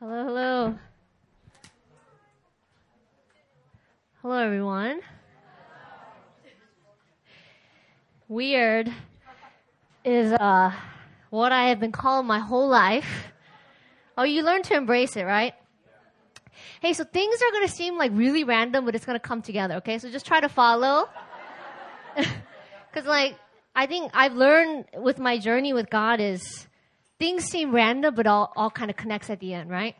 Hello, hello. Hello, everyone. Weird is what I have been called my whole life. Oh, you learn to embrace it, right? Hey, so things are going to seem like really random, but it's going to come together, okay? So just try to follow. Because, I think I've learned with my journey with God is things seem random, but all kind of connects at the end, right?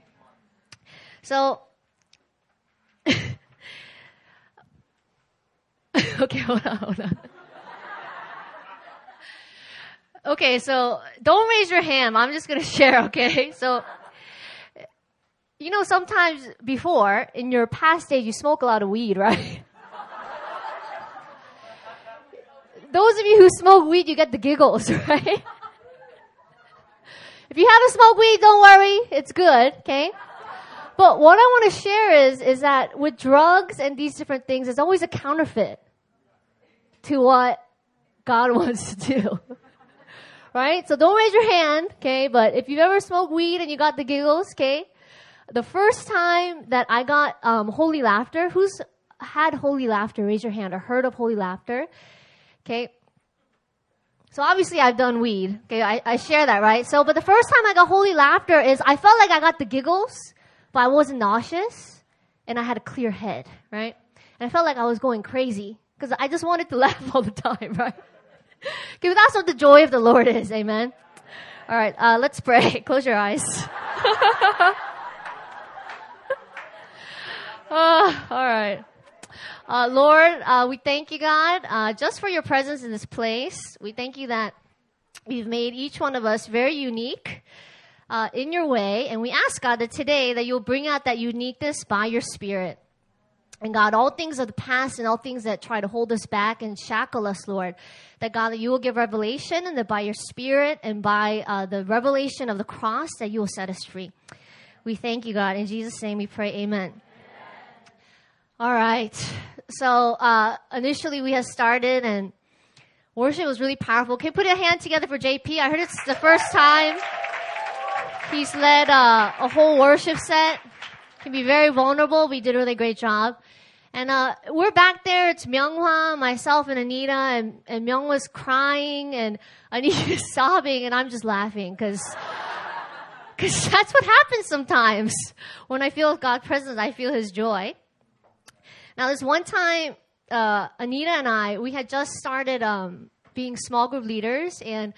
So, okay, hold on. Okay, so don't raise your hand. I'm just going to share, okay? So, sometimes before, in your past days, you smoke a lot of weed, right? Those of you who smoke weed, you get the giggles, right? If you haven't smoked weed, don't worry. It's good, okay? But what I want to share is that with drugs and these different things, there's always a counterfeit to what God wants to do. Right? So don't raise your hand, okay? But if you've ever smoked weed and you got the giggles, okay? The first time that I got holy laughter, who's had holy laughter? Raise your hand or heard of holy laughter. Okay? So obviously I've done weed. Okay, I share that, right? So, but the first time I got holy laughter is I felt like I got the giggles, but I wasn't nauseous, and I had a clear head, right? And I felt like I was going crazy, because I just wanted to laugh all the time, right? Because that's what the joy of the Lord is, amen? All right, let's pray. Close your eyes. All right. Lord, we thank you, God, just for your presence in this place. We thank you that you've made each one of us very unique in your way. And we ask, God, that today that you'll bring out that uniqueness by your Spirit. And God, all things of the past and all things that try to hold us back and shackle us, Lord, that God, that you will give revelation and that by your Spirit and by the revelation of the cross that you will set us free. We thank you, God. In Jesus' name we pray, amen. All right. So initially we had started and worship was really powerful. Can you put a hand together for JP? I heard it's the first time he's led a whole worship set. Can be very vulnerable. We did a really great job. And we're back there. It's Myung-Hwa, myself, and Anita. And Myung was crying, and Anita's sobbing, and I'm just laughing because that's what happens sometimes. When I feel God's presence, I feel his joy. Now, this one time, Anita and I, we had just started being small group leaders, and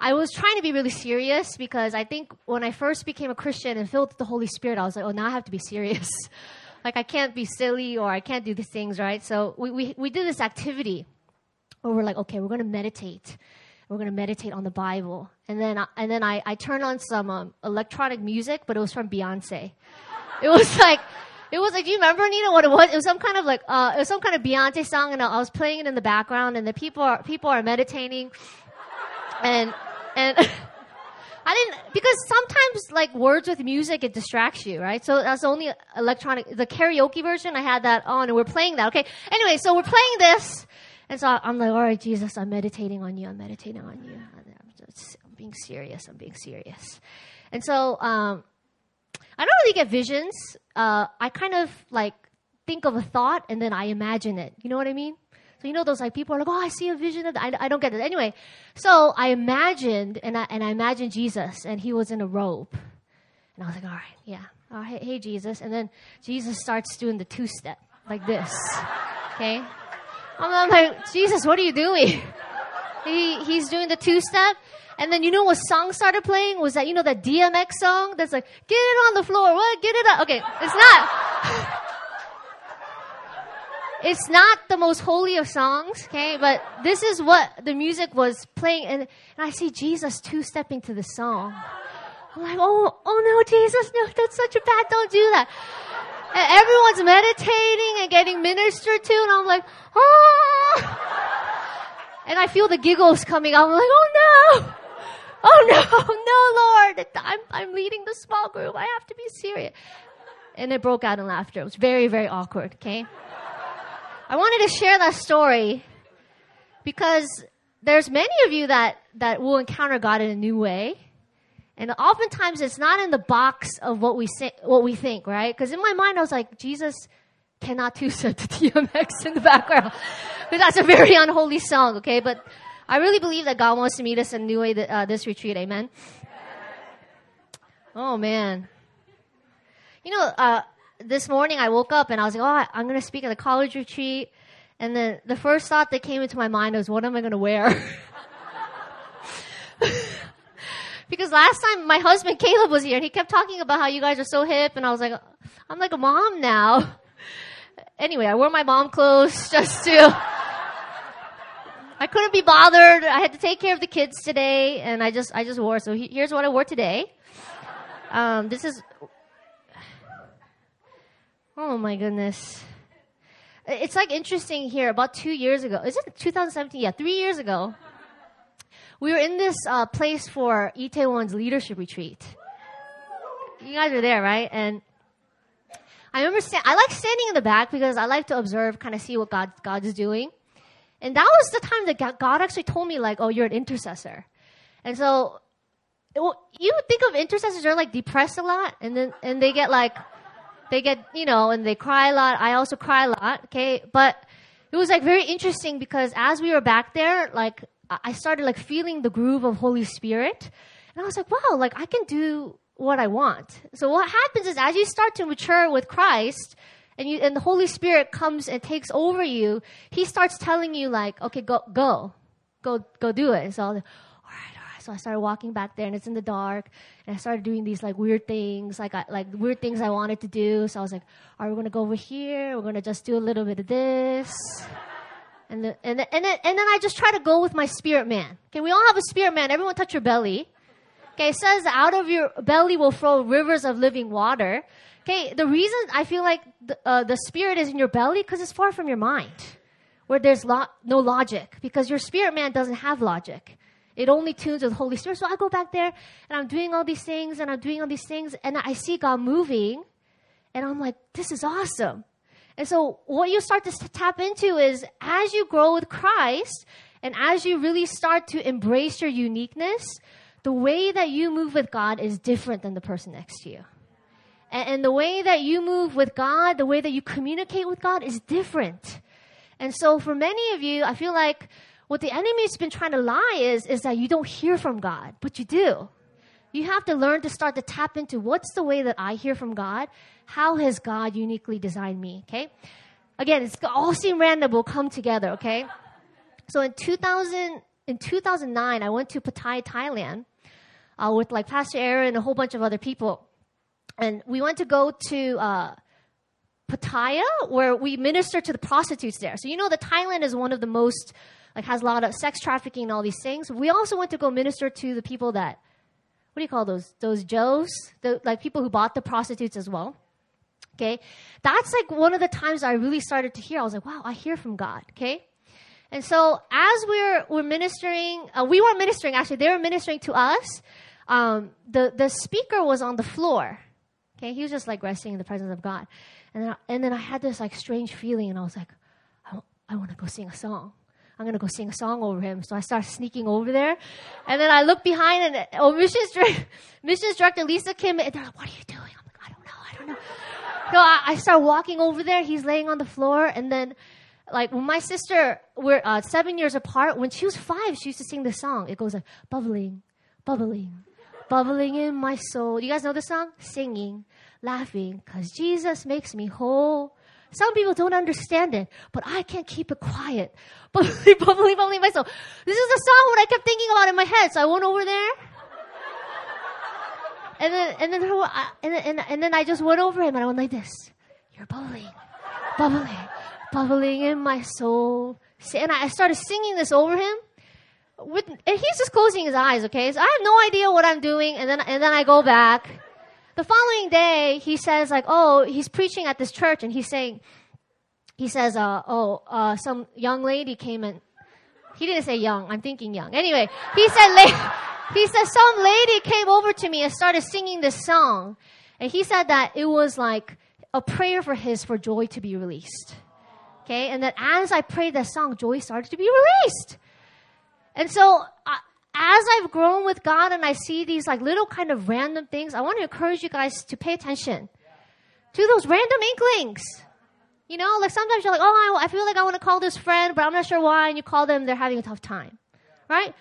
I was trying to be really serious because I think when I first became a Christian and filled with the Holy Spirit, I was like, oh, now I have to be serious. Like, I can't be silly or I can't do these things, right? So we did this activity where we're like, okay, we're going to meditate. We're going to meditate on the Bible. And then I turned on some electronic music, but it was from Beyoncé. It was like, do you remember, Nina, what it was? It was some kind of Beyoncé song, and I was playing it in the background, and the people are meditating. And I didn't, because sometimes words with music, it distracts you, right? So that's the only electronic, the karaoke version, I had that on and we're playing that. Okay. Anyway, so we're playing this. And so I'm like, all right, Jesus, I'm meditating on you. I'm meditating on you. I'm being serious. I'm being serious. And so, I don't really get visions. I kind of think of a thought and then I imagine it. You know what I mean? So those people are like, oh, I see a vision of that. I don't get it. Anyway, so I imagined, and I imagined Jesus, and he was in a robe. And I was like, all right, yeah. Oh, hey, Jesus. And then Jesus starts doing the two-step like this, okay? I'm like, Jesus, what are you doing? He's doing the two-step. And then what song started playing was that, that DMX song that's like, get it on the floor. What? Get it up. Okay, it's not. It's not the most holy of songs, okay? But this is what the music was playing. And I see Jesus two-stepping to the song. I'm like, oh no, Jesus, no, that's such a bad, don't do that. And everyone's meditating and getting ministered to. And I'm like, oh. And I feel the giggles coming out. I'm like, oh no. Oh no, Lord. I'm leading the small group. I have to be serious. And it broke out in laughter. It was very, very awkward, okay? I wanted to share that story because there's many of you that will encounter God in a new way. And oftentimes it's not in the box of what we say, what we think, right? Because in my mind I was like, Jesus cannot do said to DMX in the background. Because that's a very unholy song, okay? But I really believe that God wants to meet us in a new way this retreat, amen? Oh, man. You know, this morning I woke up and I was like, oh, I'm going to speak at the college retreat. And then the first thought that came into my mind was, what am I going to wear? Because last time my husband Caleb was here and he kept talking about how you guys are so hip. And I was like, I'm like a mom now. Anyway, I wore my mom clothes just to... I couldn't be bothered. I had to take care of the kids today. And I just wore. So here's what I wore today. This is... Oh, my goodness. It's like interesting here. About 2 years ago. Is it 2017? Yeah, 3 years ago. We were in this place for Itaewon's leadership retreat. You guys were there, right? And I remember I like standing in the back because I like to observe, kind of see what God is doing. And that was the time that God actually told me, like, oh, you're an intercessor. And so you think of intercessors, they're, like, depressed a lot. And they get, like... They get, you know, and they cry a lot. I also cry a lot, okay? But it was, like, very interesting because as we were back there, like, I started, like, feeling the groove of Holy Spirit. And I was like, wow, like, I can do what I want. So what happens is as you start to mature with Christ and the Holy Spirit comes and takes over you, He starts telling you, like, okay, go do it. And so I was like, all right. So I started walking back there, and it's in the dark, and I started doing these like weird things, like weird things I wanted to do. So I was like, "All right, we're gonna go over here. We're gonna just do a little bit of this," and then I just try to go with my spirit man. Okay, we all have a spirit man. Everyone touch your belly. Okay, it says out of your belly will flow rivers of living water. Okay, the reason I feel like the spirit is in your belly because it's far from your mind, where there's no logic, because your spirit man doesn't have logic. It only tunes with the Holy Spirit. So I go back there, and I'm doing all these things, and I see God moving, and I'm like, this is awesome. And so what you start to tap into is as you grow with Christ, and as you really start to embrace your uniqueness, the way that you move with God is different than the person next to you. And the way that you move with God, the way that you communicate with God is different. And so for many of you, I feel like, what the enemy's been trying to lie is that you don't hear from God, but you do. You have to learn to start to tap into what's the way that I hear from God? How has God uniquely designed me, okay? Again, it's all seem random, will come together, okay? So in 2009, I went to Pattaya, Thailand with like Pastor Aaron and a whole bunch of other people. And we went to go to Pattaya where we minister to the prostitutes there. So you know that Thailand is one of the most... like has a lot of sex trafficking and all these things. We also went to go minister to the people that, what do you call those? Those Joes, like people who bought the prostitutes as well. Okay, that's like one of the times I really started to hear. I was like, wow, I hear from God. Okay, and so as we're ministering, we weren't ministering actually. They were ministering to us. The speaker was on the floor. Okay, he was just like resting in the presence of God, and then I had this like strange feeling, and I was like, I want to go sing a song. I'm going to go sing a song over him. So I start sneaking over there. And then I look behind and, missions director Lisa Kim, and they're like, what are you doing? I'm like, I don't know. So I start walking over there. He's laying on the floor. And then, like, when my sister, we're 7 years apart. When she was 5, she used to sing this song. It goes like, bubbling, bubbling, bubbling in my soul. You guys know this song? Singing, laughing, because Jesus makes me whole. Some people don't understand it, but I can't keep it quiet. Bubbly, bubbly, bubbly myself. This is the song what I kept thinking about in my head. So I went over there, and then I just went over him and I went like this: "You're bubbling, bubbling, bubbling in my soul." And I started singing this over him, and he's just closing his eyes. Okay, so I have no idea what I'm doing, and then I go back. The following day, he says, like, oh, he's preaching at this church, and he says, some young lady came and, he didn't say young, I'm thinking young. Anyway, he said, some lady came over to me and started singing this song, and he said that it was like a prayer for joy to be released. Okay, and that as I prayed that song, joy started to be released. And so, as I've grown with God and I see these like little kind of random things, I want to encourage you guys to pay attention to those random inklings. You know, like sometimes you're like, oh, I feel like I want to call this friend, but I'm not sure why. And you call them, they're having a tough time, right?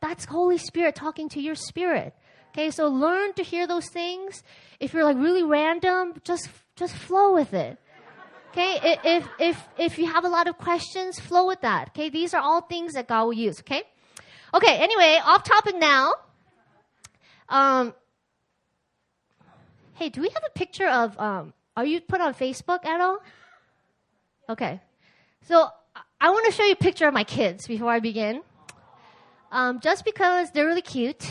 That's Holy Spirit talking to your spirit. Okay, so learn to hear those things. If you're like really random, just flow with it. Okay, if you have a lot of questions, flow with that. Okay, these are all things that God will use. Okay, anyway, off topic now. Hey, do we have a picture of? Are you put on Facebook at all? Okay, so I want to show you a picture of my kids before I begin. Just because they're really cute,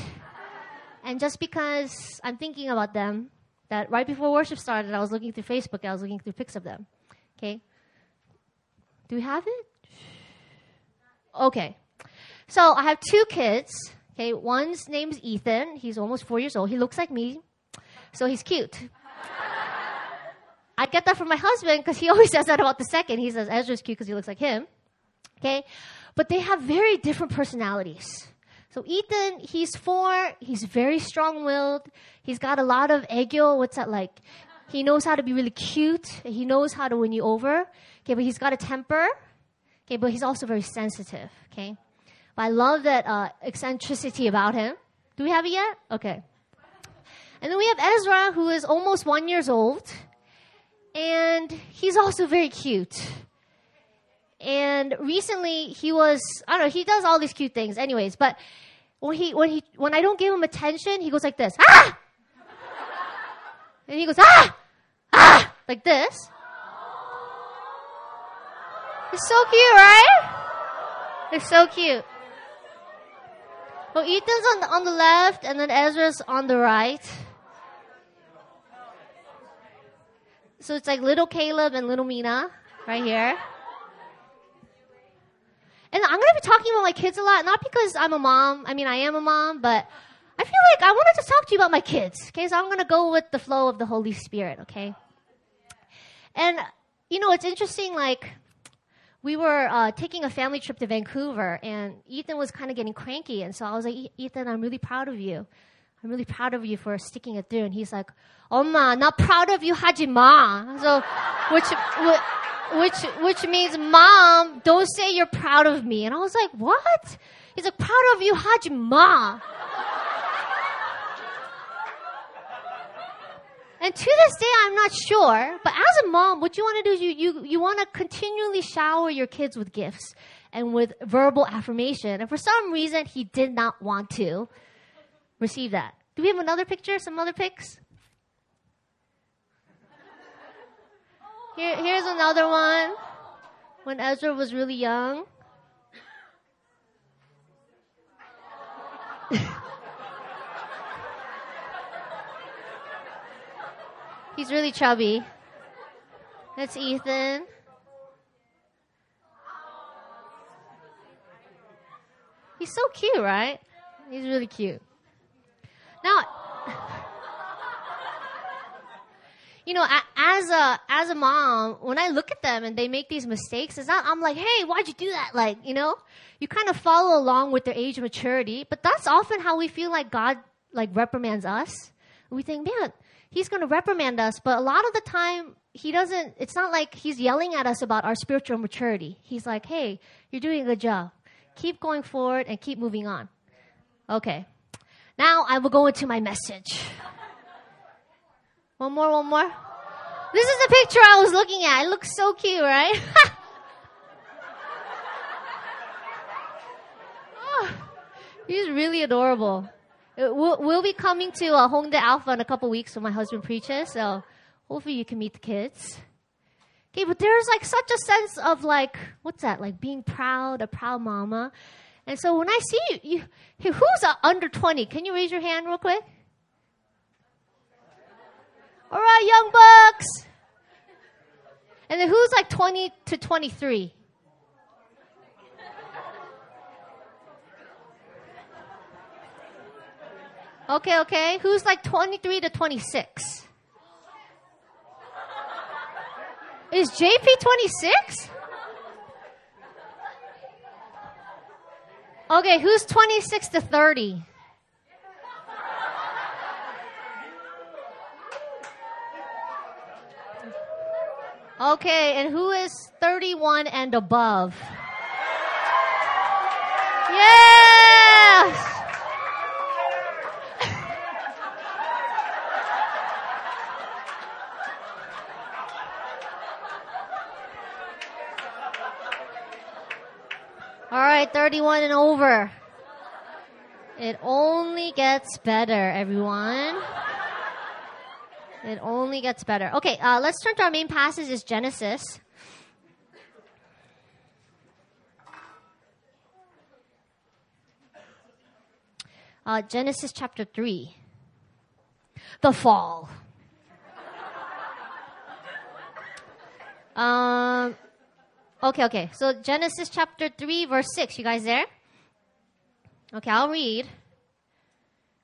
and just because I'm thinking about them. That right before worship started, I was looking through Facebook. I was looking through pics of them. Okay. Do we have it? Okay. So I have two kids. Okay. One's name's Ethan. He's almost 4 years old. He looks like me. So he's cute. I get that from my husband because he always says that about the second. He says Ezra's cute because he looks like him. Okay. But they have very different personalities. So Ethan, he's 4. He's very strong-willed. He's got a lot of ego. What's that like? He knows how to be really cute. He knows how to win you over. Okay, but he's got a temper. Okay, but he's also very sensitive. Okay, but I love that eccentricity about him. Do we have it yet? Okay. And then we have Ezra, who is almost 1 year old, and he's also very cute. And recently he was, I don't know, he does all these cute things anyways, but when I don't give him attention, he goes like this. Ah! And he goes, ah! Ah! Like this. It's so cute, right? It's so cute. Well, Ethan's on the left and then Ezra's on the right. So it's like little Caleb and little Nina right here. And I'm going to be talking about my kids a lot, not because I'm a mom. I mean, I am a mom, but I feel like I want to just talk to you about my kids. Okay, so I'm going to go with the flow of the Holy Spirit, okay? And, you know, it's interesting, like, we were taking a family trip to Vancouver, and Ethan was kind of getting cranky. And so I was like, Ethan, I'm really proud of you. I'm really proud of you for sticking it through. And he's like, Oma, not proud of you, Hajima. So, which means, Mom, don't say you're proud of me. And I was like, what? He's like, proud of you, Hajima. And to this day, I'm not sure. But as a mom, what you want to do is you want to continually shower your kids with gifts and with verbal affirmation. And for some reason, he did not want to receive that. Do we have another picture? Some other pics? Here's another one when Ezra was really young. He's really chubby. That's Ethan. He's so cute, right? He's really cute. Now, you know, as a mom, when I look at them and they make these mistakes, I'm like, hey, why'd you do that? Like, you know, you kind of follow along with their age of maturity, but that's often how we feel like God, like, reprimands us. We think, man, he's going to reprimand us, but a lot of the time, he doesn't, it's not like he's yelling at us about our spiritual maturity. He's like, hey, you're doing a good job. Keep going forward and keep moving on. Okay. Now I will go into my message. One more. This is the picture I was looking at. It looks so cute, right? Oh, he's really adorable. We'll be coming to Hongdae Alpha in a couple weeks when my husband preaches, so hopefully you can meet the kids. Okay, but there's like such a sense of like, what's that? Like being proud, a proud mama. And so when I see you who's under 20? Can you raise your hand real quick? All right, young bucks. And then who's like 20 to 23? Okay. Who's like 23 to 26? Is JP 26? Okay, who's 26 to 30? Okay, and who is 31 and above? Yes! All right, 31 and over. It only gets better, everyone. It only gets better. Okay, let's turn to our main passage. It's Genesis. Genesis chapter 3. The fall. Okay. So Genesis chapter 3, verse 6. You guys there? Okay, I'll read.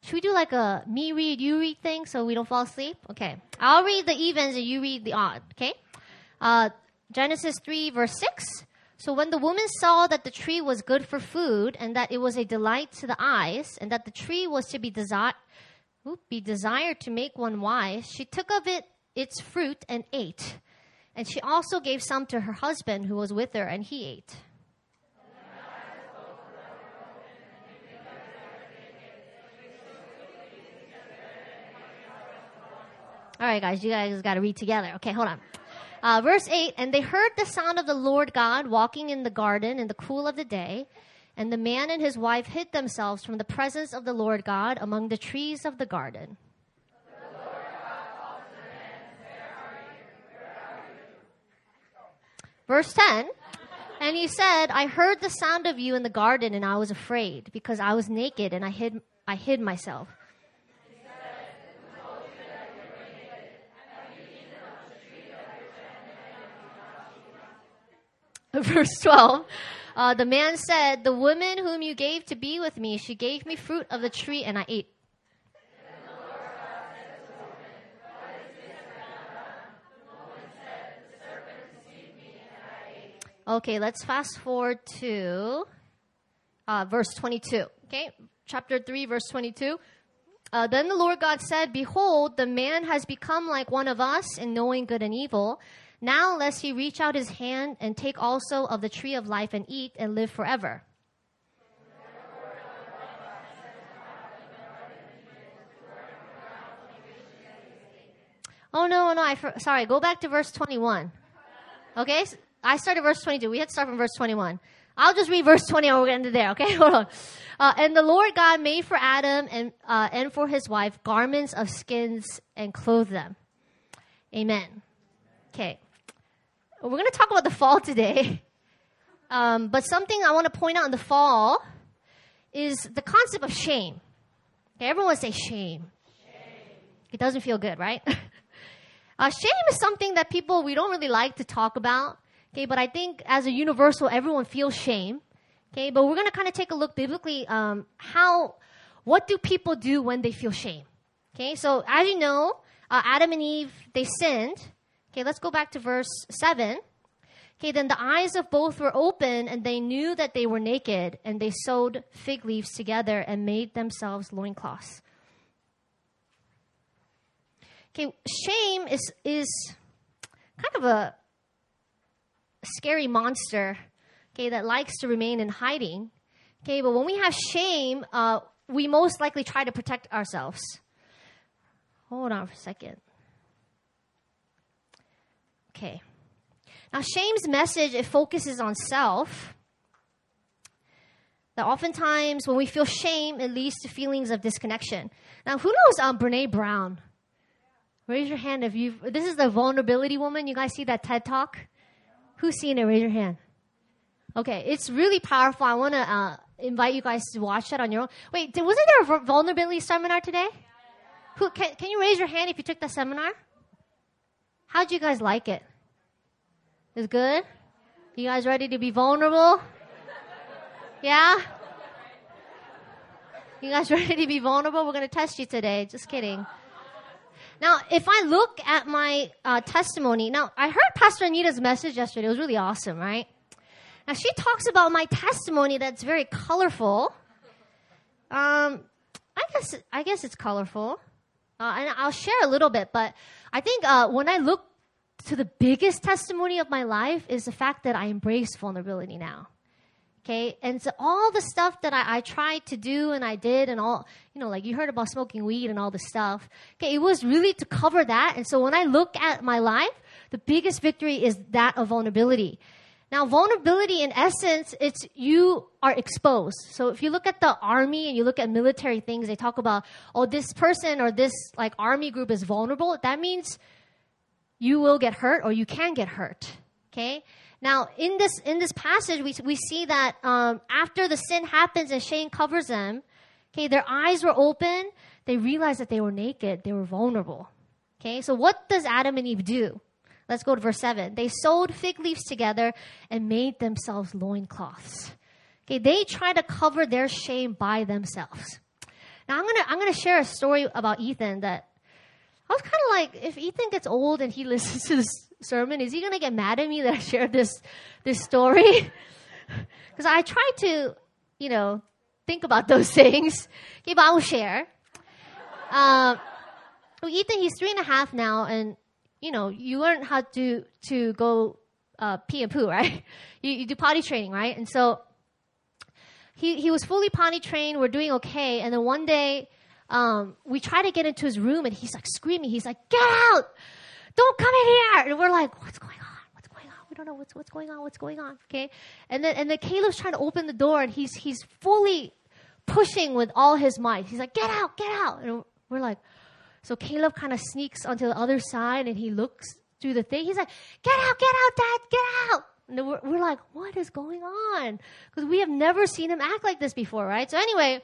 Should we do like a me read, you read thing so we don't fall asleep? Okay. I'll read the evens and you read the odd, okay? Genesis 3, verse 6. So when the woman saw that the tree was good for food and that it was a delight to the eyes and that the tree was to be desired to make one wise, she took of it its fruit and ate. And she also gave some to her husband who was with her, and he ate. All right, guys, you guys got to read together. Okay, hold on. Verse 8, and they heard the sound of the Lord God walking in the garden in the cool of the day, and the man and his wife hid themselves from the presence of the Lord God among the trees of the garden. Verse 10, and he said, I heard the sound of you in the garden, and I was afraid, because I was naked, and I hid myself. Verse 12, the man said, the woman whom you gave to be with me, she gave me fruit of the tree, and I ate. Okay, let's fast forward to verse 22. Okay, chapter 3, verse 22. Then the Lord God said, behold, the man has become like one of us in knowing good and evil. Now lest he reach out his hand and take also of the tree of life and eat and live forever. Oh, no, sorry, go back to verse 21. Okay, I started verse 22. We had to start from verse 21. I'll just read verse 20 and we're going to end there. Okay, hold on. And the Lord God made for Adam and for his wife garments of skins and clothed them. Amen. Okay. We're going to talk about the fall today. But something I want to point out in the fall is the concept of shame. Okay, everyone say shame. Shame. It doesn't feel good, right? Shame is something that we don't really like to talk about. Okay, but I think as a universal, everyone feels shame. Okay, but we're going to kind of take a look biblically, what do people do when they feel shame? Okay, so as you know, Adam and Eve, they sinned. Okay, let's go back to verse 7. Okay, then the eyes of both were open and they knew that they were naked and they sewed fig leaves together and made themselves loincloths. Okay, shame is kind of a scary monster, okay, that likes to remain in hiding. Okay, but when we have shame, we most likely try to protect ourselves. Hold on for a second. Okay. Now, shame's message, it focuses on self. That oftentimes when we feel shame, it leads to feelings of disconnection. Now, who knows Brene Brown? Raise your hand if you've... This is the vulnerability woman. You guys see that TED Talk? Who's seen it? Raise your hand. Okay, it's really powerful. I want to invite you guys to watch that on your own. Wait, wasn't there a vulnerability seminar today? Who can you raise your hand if you took that seminar? How'd you guys like it? It was good? You guys ready to be vulnerable? Yeah? You guys ready to be vulnerable? We're going to test you today. Just kidding. Now, if I look at my testimony, now, I heard Pastor Anita's message yesterday. It was really awesome, right? Now, she talks about my testimony that's very colorful. I guess it's colorful. And I'll share a little bit, but I think when I look to the biggest testimony of my life is the fact that I embrace vulnerability now. Okay, and so all the stuff that I tried to do and I did and all, you know, like you heard about smoking weed and all this stuff. Okay, it was really to cover that. And so when I look at my life, the biggest victory is that of vulnerability. Now, vulnerability in essence, it's you are exposed. So if you look at the army and you look at military things, they talk about, oh, this person or this like army group is vulnerable. That means you will get hurt or you can get hurt. Okay. Now, in this passage, we see that after the sin happens and Shane covers them, okay, their eyes were open. They realized that they were naked. They were vulnerable. Okay, so what does Adam and Eve do? Let's go to verse 7. They sewed fig leaves together and made themselves loincloths. Okay, they try to cover their shame by themselves. Now, I'm gonna share a story about Ethan that I was kind of like, if Ethan gets old and he listens to this sermon, is he going to get mad at me that I shared this story? Because I try to, you know, think about those things. Okay, but I will share. Ethan, he's 3.5 now, and, you know, you learn how to go pee and poo, right? You do potty training, right? And so he was fully potty trained. We're doing okay. And then one day, we try to get into his room, and he's like screaming. He's like, "Get out! Don't come in here!" And we're like, "What's going on? What's going on? We don't know what's going on. What's going on?" Okay. And then Caleb's trying to open the door, and he's fully pushing with all his might. He's like, "Get out! Get out!" And we're like, so Caleb kind of sneaks onto the other side, and he looks through the thing. He's like, get out, Dad! Get out!" And we're like, "What is going on?" Because we have never seen him act like this before, right? So anyway,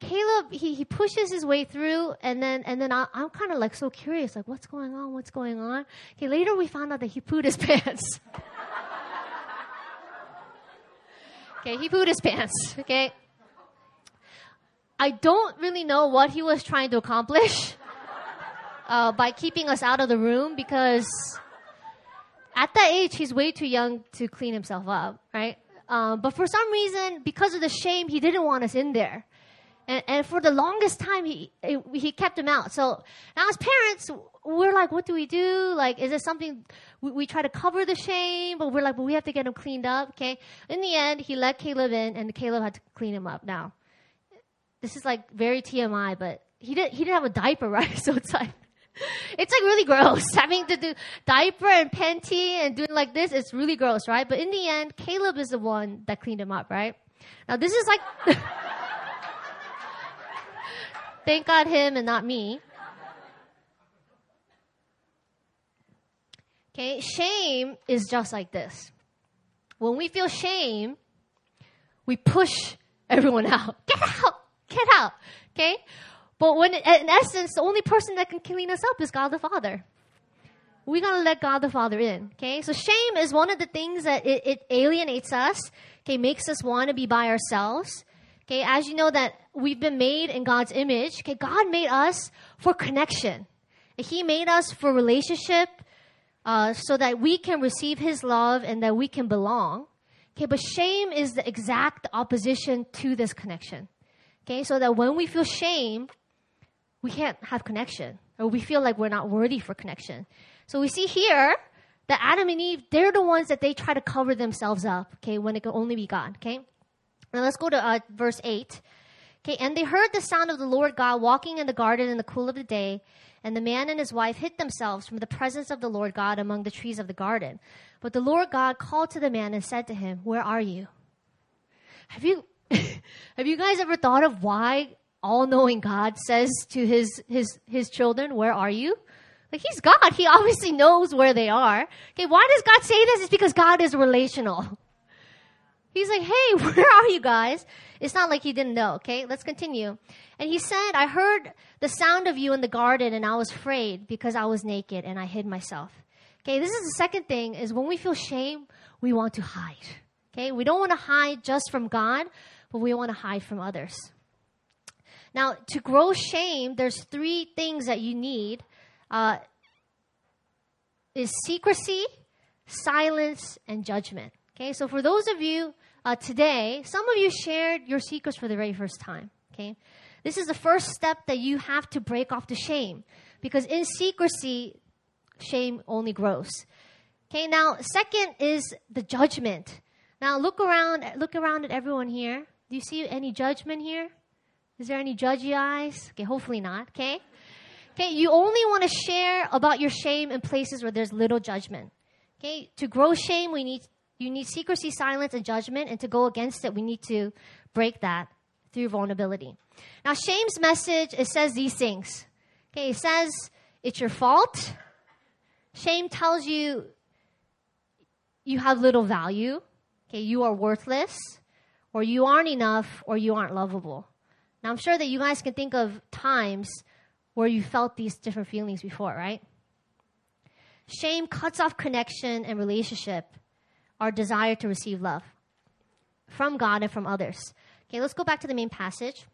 Caleb, he pushes his way through, and then I'm kind of like so curious, like, what's going on? What's going on? Okay, later we found out that he pooed his pants. Okay, he pooed his pants, okay? I don't really know what he was trying to accomplish by keeping us out of the room, because at that age, he's way too young to clean himself up, right? But for some reason, because of the shame, he didn't want us in there. And for the longest time, he kept him out. So now as parents, we're like, what do we do? Like, is it something we try to cover the shame? But we're like, but we have to get him cleaned up, okay? In the end, he let Caleb in, and Caleb had to clean him up. Now, this is like very TMI, but he didn't have a diaper, right? So it's like really gross having to do diaper and panty and doing like this. It's really gross, right? But in the end, Caleb is the one that cleaned him up, right? Now, this is like... Thank God him and not me. Okay, shame is just like this. When we feel shame, we push everyone out. Get out! Get out! Okay? But when, in essence, the only person that can clean us up is God the Father. We're going to let God the Father in. Okay? So shame is one of the things that it alienates us. Okay? Makes us want to be by ourselves. Okay, as you know that we've been made in God's image. Okay, God made us for connection. He made us for relationship so that we can receive His love and that we can belong. Okay, but shame is the exact opposition to this connection. Okay, so that when we feel shame, we can't have connection, or we feel like we're not worthy for connection. So we see here that Adam and Eve, they're the ones that they try to cover themselves up, okay, when it can only be God, okay? Now let's go to verse 8. Okay, and they heard the sound of the Lord God walking in the garden in the cool of the day, and the man and his wife hid themselves from the presence of the Lord God among the trees of the garden. But the Lord God called to the man and said to him, "Where are you?" Have you guys ever thought of why all-knowing God says to his children, "Where are you?" Like, He's God. He obviously knows where they are. Okay, why does God say this? It's because God is relational. He's like, "Hey, where are you guys?" It's not like He didn't know, okay? Let's continue. And he said, "I heard the sound of you in the garden, and I was afraid because I was naked, and I hid myself." Okay, this is the second thing, is when we feel shame, we want to hide, okay? We don't want to hide just from God, but we want to hide from others. Now, to grow shame, there's 3 things that you need. Is secrecy, silence, and judgment. Okay, so for those of you today, some of you shared your secrets for the very first time. Okay, this is the first step that you have to break off the shame, because in secrecy, shame only grows. Okay, now second is the judgment. Now look around at everyone here. Do you see any judgment here? Is there any judgy eyes? Okay, hopefully not. Okay, okay, you only want to share about your shame in places where there's little judgment. Okay, to grow shame, you need secrecy, silence, and judgment, and to go against it, we need to break that through vulnerability. Now, shame's message, it says these things. Okay, it says it's your fault. Shame tells you you have little value. Okay, you are worthless, or you aren't enough, or you aren't lovable. Now, I'm sure that you guys can think of times where you felt these different feelings before, right? Shame cuts off connection and relationship, our desire to receive love from God and from others. Okay, let's go back to the main passage.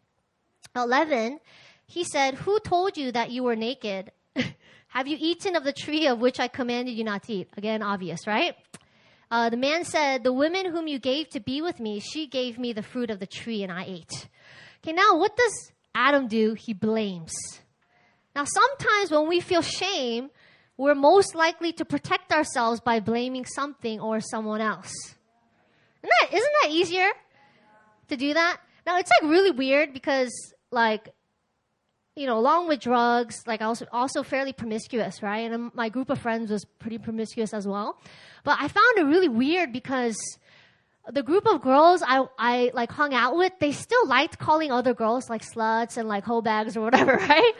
11, he said, "Who told you that you were naked? Have you eaten of the tree of which I commanded you not to eat?" Again, obvious, right? The man said, "The woman whom you gave to be with me, she gave me the fruit of the tree and I ate." Okay, now what does Adam do? He blames. Now, sometimes when we feel shame, we're most likely to protect ourselves by blaming something or someone else. Isn't that easier to do that? Now, it's like really weird because, like, you know, along with drugs, like I was also fairly promiscuous, right? And my group of friends was pretty promiscuous as well. But I found it really weird because the group of girls I like hung out with, they still liked calling other girls like sluts and like hoe bags or whatever, right?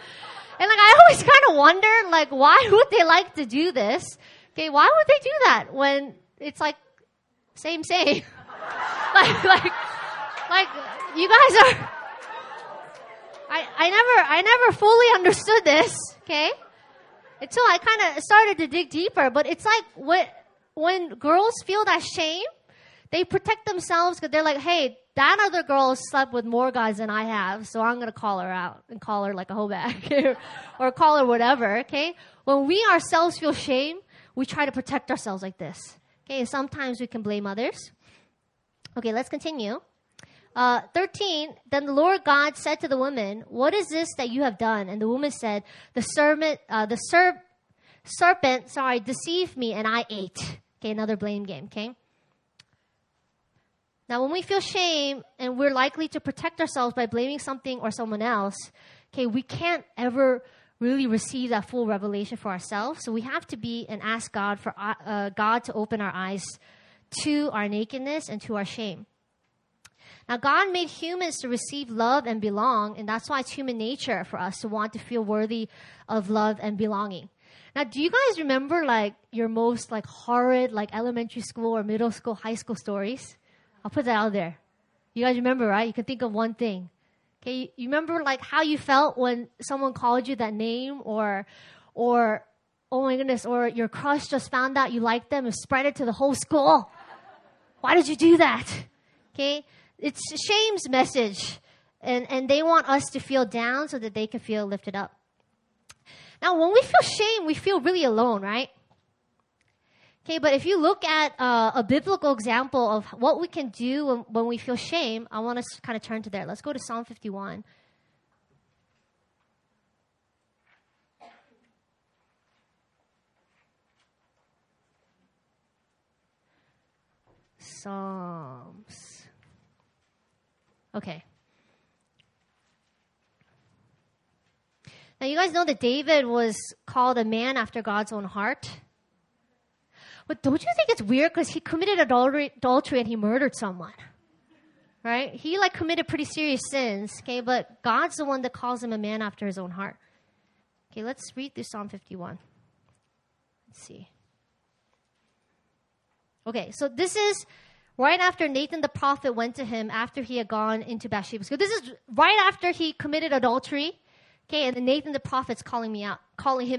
And like I always kind of wondered, like, why would they like to do this? Okay, why would they do that when it's like same? like you guys are. I never fully understood this. Okay, until I kind of started to dig deeper. But it's like when girls feel that shame, they protect themselves because they're like, hey, that other girl slept with more guys than I have, so I'm going to call her out and call her like a hoe bag or call her whatever, okay? When we ourselves feel shame, we try to protect ourselves like this, okay? And sometimes we can blame others. Okay, let's continue. 13, then the Lord God said to the woman, "What is this that you have done?" And the woman said, the serpent deceived me and I ate. Okay, another blame game, okay? Now, when we feel shame and we're likely to protect ourselves by blaming something or someone else, okay, we can't ever really receive that full revelation for ourselves. So we have to be and ask God for God to open our eyes to our nakedness and to our shame. Now, God made humans to receive love and belong, and that's why it's human nature for us to want to feel worthy of love and belonging. Now, do you guys remember like your most like horrid like elementary school or middle school, high school stories? I'll put that out there. You guys remember, right? You can think of one thing. Okay, you remember like how you felt when someone called you that name, or oh my goodness, or your crush just found out you liked them and spread it to the whole school. Why did you do that? Okay, it's shame's message, and they want us to feel down so that they can feel lifted up. Now, when we feel shame, we feel really alone, right? Okay, but if you look at a biblical example of what we can do when we feel shame, I want us to kind of turn to there. Let's go to Psalm 51. Psalms. Okay. Now, you guys know that David was called a man after God's own heart. But don't you think it's weird because he committed adultery and he murdered someone, right? He like committed pretty serious sins, okay? But God's the one that calls him a man after his own heart. Okay, let's read through Psalm 51. Let's see. Okay, so this is right after Nathan the prophet went to him after he had gone into Bathsheba's school. This is right after he committed adultery, okay? And then Nathan the prophet's calling him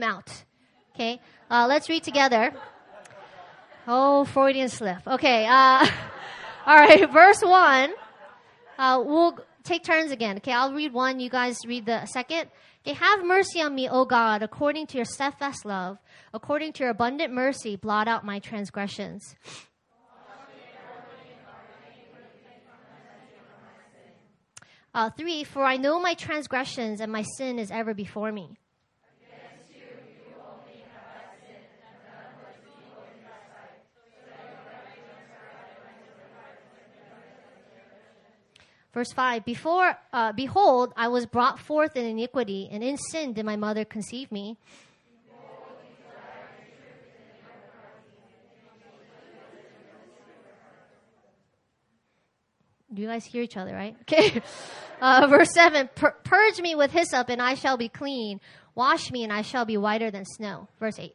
out, okay? Let's read together. Oh, Freudian slip. Okay. All right. Verse 1. We'll take turns again. Okay. I'll read one. You guys read the second. Okay. "Have mercy on me, O God, according to your steadfast love, according to your abundant mercy, blot out my transgressions." 3, for I know my transgressions and my sin is ever before me. Against you only have I sinned and done what is evil in thy sight, so that your righteousness arrive. Verse 5, Behold, I was brought forth in iniquity, and in sin did my mother conceive me. Do you guys hear each other, right? Okay. Verse 7, purge me with hyssop and I shall be clean. Wash me and I shall be whiter than snow. Verse 8.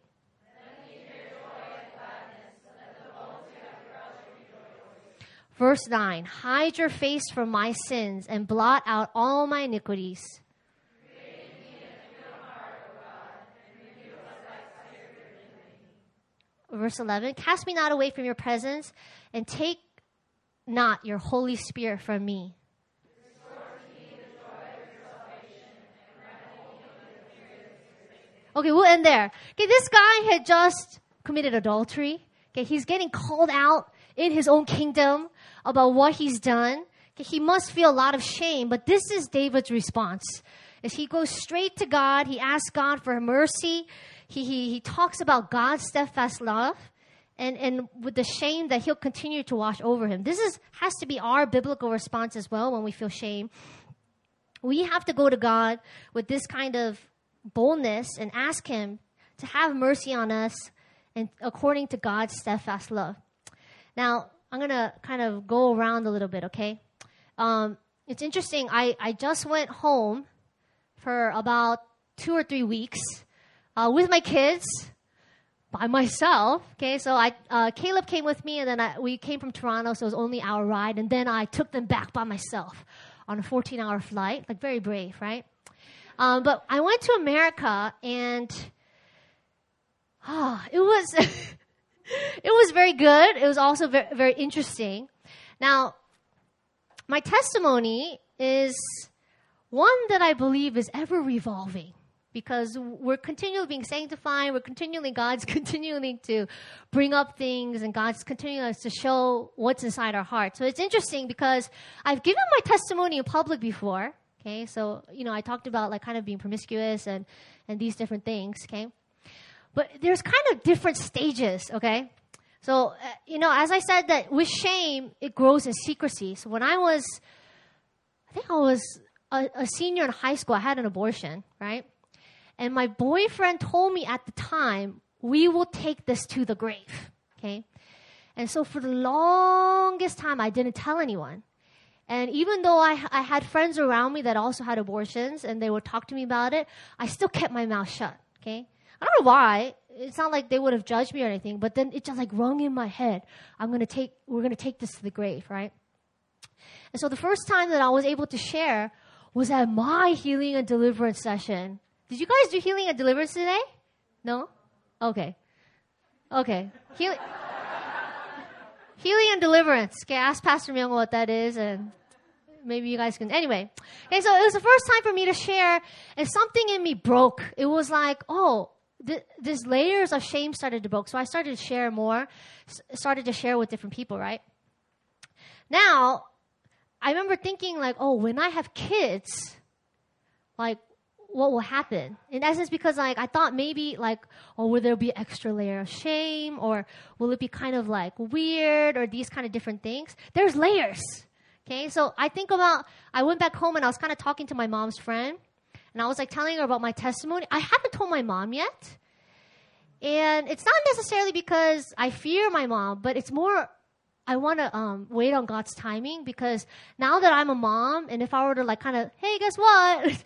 Verse 9, hide your face from my sins and blot out all my iniquities. Verse 11, cast me not away from your presence and take not your Holy Spirit from me. Okay, we'll end there. Okay, this guy had just committed adultery. Okay, he's getting called out in his own kingdom about what he's done. Okay, he must feel a lot of shame, but this is David's response. As he goes straight to God, he asks God for mercy. He talks about God's steadfast love. And with the shame that he'll continue to wash over him. This has to be our biblical response as well when we feel shame. We have to go to God with this kind of boldness and ask him to have mercy on us and according to God's steadfast love. Now, I'm going to kind of go around a little bit, okay? It's interesting. I just went home for about 2 or 3 weeks with my kids. By myself, okay, so Caleb came with me, and then we came from Toronto, so it was only our ride, and then I took them back by myself on a 14-hour flight, like very brave, right? But I went to America, and it was very good. It was also very, very interesting. Now, my testimony is one that I believe is ever-revolving. Because we're continually being sanctified, God's continuing to bring up things, and God's continuing to show what's inside our heart. So it's interesting because I've given my testimony in public before. Okay, so I talked about like kind of being promiscuous and these different things. Okay, but there's kind of different stages. Okay, so as I said that with shame it grows in secrecy. So when I was a senior in high school, I had an abortion, right? And my boyfriend told me at the time, we will take this to the grave, okay? And so for the longest time, I didn't tell anyone. And even though I had friends around me that also had abortions and they would talk to me about it, I still kept my mouth shut, okay? I don't know why. It's not like they would have judged me or anything, but then it just like rung in my head. We're going to take this to the grave, right? And so the first time that I was able to share was at my healing and deliverance session. Did you guys do healing and deliverance today? No? Okay. Healing and deliverance. Okay, ask Pastor Myung-Hwa what that is, and maybe you guys can. Anyway. Okay, so it was the first time for me to share, and something in me broke. It was like, these layers of shame started to break. So I started to share more, started to share with different people, right? Now, I remember thinking like, when I have kids, like, what will happen? In essence, because like I thought maybe like, will there be extra layer of shame, or will it be kind of like weird, or these kind of different things? There's layers. Okay, so I went back home and I was kind of talking to my mom's friend, and I was like telling her about my testimony. I haven't told my mom yet, and it's not necessarily because I fear my mom, but it's more I want to wait on God's timing, because now that I'm a mom, and if I were to like kind of, hey, guess what?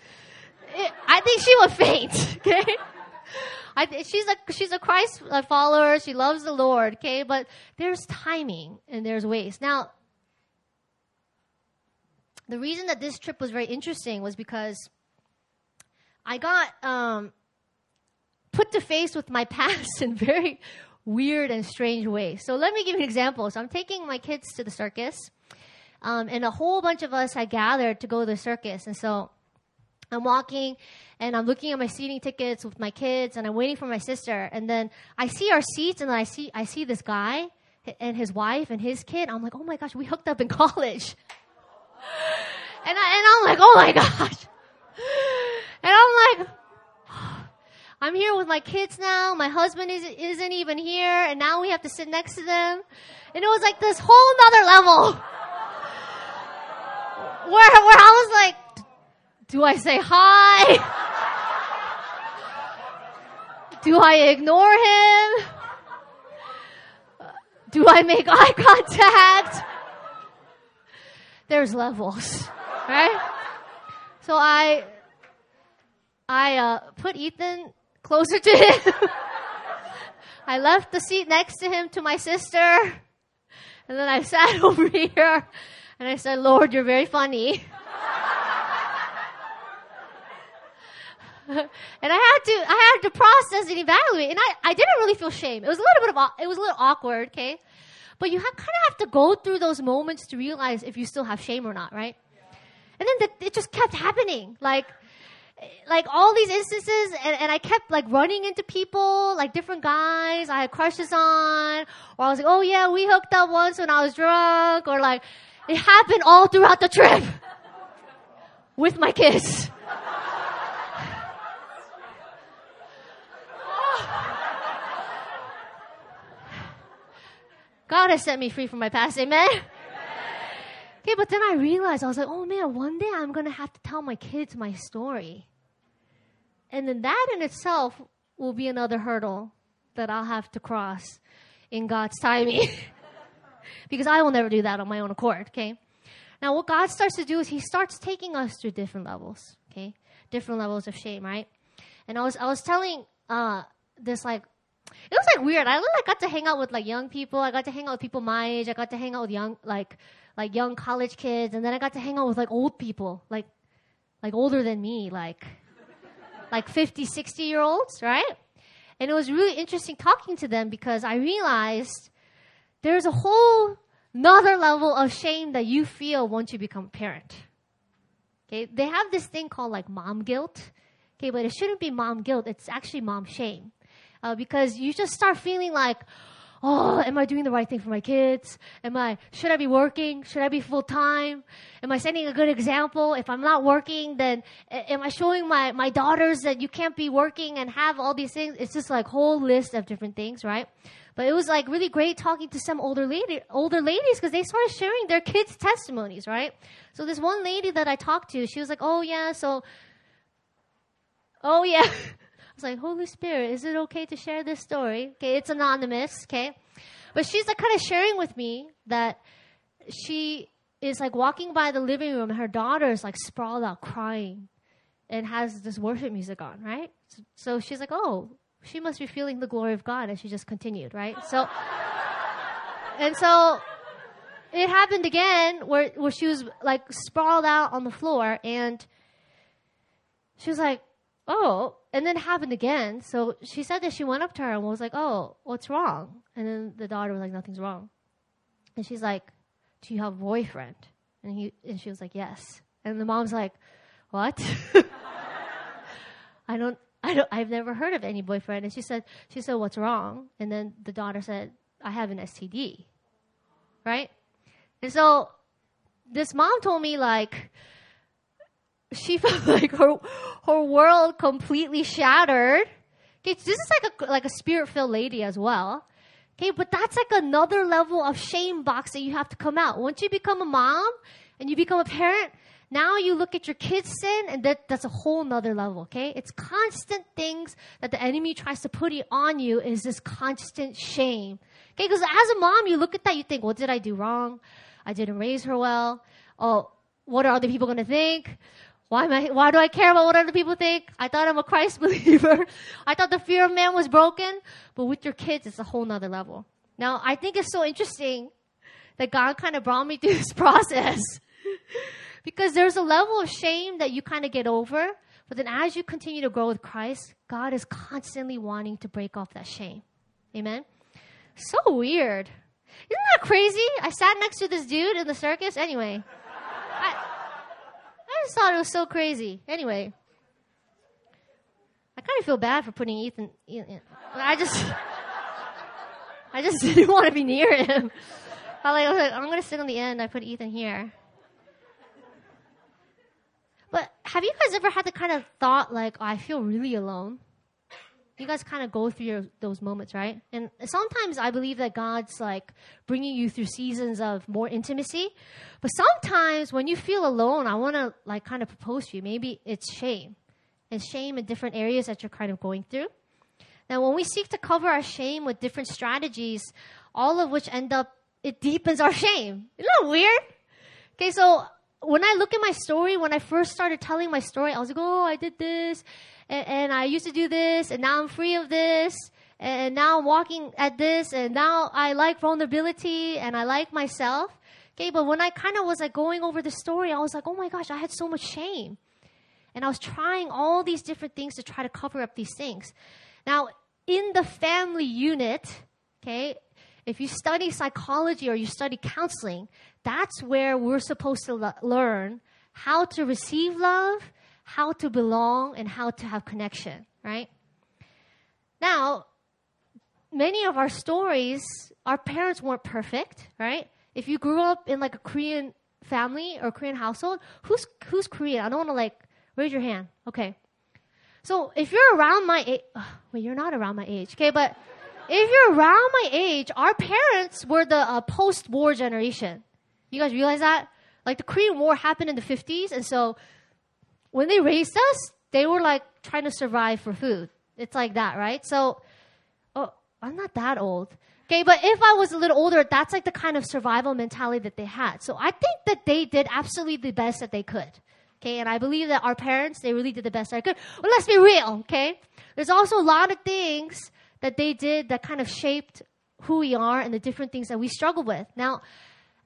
I think she would faint, okay? She's a Christ follower. She loves the Lord, okay? But there's timing and there's ways. Now, the reason that this trip was very interesting was because I got put to face with my past in very weird and strange ways. So let me give you an example. So I'm taking my kids to the circus, and a whole bunch of us had gathered to go to the circus, and so I'm walking, and I'm looking at my seating tickets with my kids, and I'm waiting for my sister. And then I see our seats, and then I see this guy and his wife and his kid. I'm like, oh, my gosh, we hooked up in college. And I'm like, oh my gosh. And I'm like, I'm here with my kids now. My husband isn't even here. And now we have to sit next to them. And it was like this whole nother level where I was like, do I say hi? Do I ignore him? Do I make eye contact? There's levels, right? So I put Ethan closer to him. I left the seat next to him to my sister. And then I sat over here and I said, Lord, you're very funny. And I had to process and evaluate. And I didn't really feel shame. It was a little awkward, okay? But you kind of have to go through those moments to realize if you still have shame or not, right? Yeah. And then it just kept happening. Like all these instances, and I kept like running into people, like different guys I had crushes on, or I was like, oh yeah, we hooked up once when I was drunk, or like, it happened all throughout the trip with my kids. God has set me free from my past, amen? Okay, but then I realized, I was like, oh man, one day I'm going to have to tell my kids my story. And then that in itself will be another hurdle that I'll have to cross in God's timing. Because I will never do that on my own accord, okay? Now what God starts to do is He starts taking us through different levels, okay? Different levels of shame, right? And I was telling this like, it was like weird. I got to hang out with like young people. I got to hang out with people my age. I got to hang out with young college kids, and then I got to hang out with like old people, like older than me, like 50, 60-year-olds, right? And it was really interesting talking to them because I realized there's a whole nother level of shame that you feel once you become a parent. Okay, they have this thing called like mom guilt. Okay, but it shouldn't be mom guilt. It's actually mom shame. Because you just start feeling like, oh, am I doing the right thing for my kids? Should I be working? Should I be full time? Am I setting a good example? If I'm not working, then am I showing my daughters that you can't be working and have all these things? It's just like whole list of different things, right? But it was like really great talking to some older ladies because they started sharing their kids' testimonies, right? So this one lady that I talked to, she was like, oh yeah. Like, Holy Spirit, is it okay to share this story? Okay, it's anonymous, okay? But she's like kind of sharing with me that she is like walking by the living room and her daughter is like sprawled out crying and has this worship music on, right? So she's like, oh, she must be feeling the glory of God, and she just continued, right? So, and so it happened again where she was like sprawled out on the floor and she was like, oh, and then it happened again. So she said that she went up to her and was like, oh, what's wrong? And then the daughter was like, nothing's wrong. And she's like, do you have a boyfriend? And she was like, yes. And the mom's like, what? I've never heard of any boyfriend. And she said, what's wrong? And then the daughter said, I have an STD. Right? And so this mom told me like, she felt like her world completely shattered. Okay, this is like a spirit-filled lady as well. Okay, but that's like another level of shame box that you have to come out. Once you become a mom and you become a parent, now you look at your kids' sin, and that's a whole nother level, okay? It's constant things that the enemy tries to put on you is this constant shame. Okay, because as a mom, you look at that, you think, what did I do wrong? I didn't raise her well. Oh, what are other people going to think? Why do I care about what other people think? I thought I'm a Christ believer. I thought the fear of man was broken. But with your kids, it's a whole nother level. Now, I think it's so interesting that God kind of brought me through this process. Because there's a level of shame that you kind of get over. But then as you continue to grow with Christ, God is constantly wanting to break off that shame. Amen? So weird. Isn't that crazy? I sat next to this dude in the circus. Anyway. I just thought it was so crazy. Anyway, I kind of feel bad for putting Ethan in. I just didn't want to be near him. I was like, I'm going to sit on the end. I put Ethan here. Have you guys ever had the kind of thought like, oh, I feel really alone? You guys kind of go through those moments, right? And sometimes I believe that God's like bringing you through seasons of more intimacy. But sometimes when you feel alone, I want to like kind of propose to you. Maybe it's shame. And shame in different areas that you're kind of going through. Now, when we seek to cover our shame with different strategies, all of which end up, it deepens our shame. Isn't that weird? Okay, so when I look at my story, when I first started telling my story, I was like, oh, I did this, and I used to do this, and now I'm free of this, and now I'm walking at this, and now I like vulnerability, and I like myself. Okay, but when I kind of was like going over the story, I was like, oh my gosh, I had so much shame. And I was trying all these different things to try to cover up these things. Now, in the family unit, okay, if you study psychology or you study counseling, that's where we're supposed to learn how to receive love, how to belong, and how to have connection, right? Now, many of our stories, our parents weren't perfect, right? If you grew up in like a Korean family or Korean household, who's Korean? I don't want to like raise your hand. Okay. So if you're around my age, wait, you're not around my age, okay, but if you're around my age, our parents were the post-war generation. You guys realize that? Like the Korean War happened in the 50s, and so when they raised us, they were like trying to survive for food. It's like that, right? So, oh, I'm not that old. Okay, but if I was a little older, that's like the kind of survival mentality that they had. So I think that they did absolutely the best that they could. Okay, and I believe that our parents, they really did the best they could. Well, let's be real, okay? There's also a lot of things that they did that kind of shaped who we are and the different things that we struggle with. Now,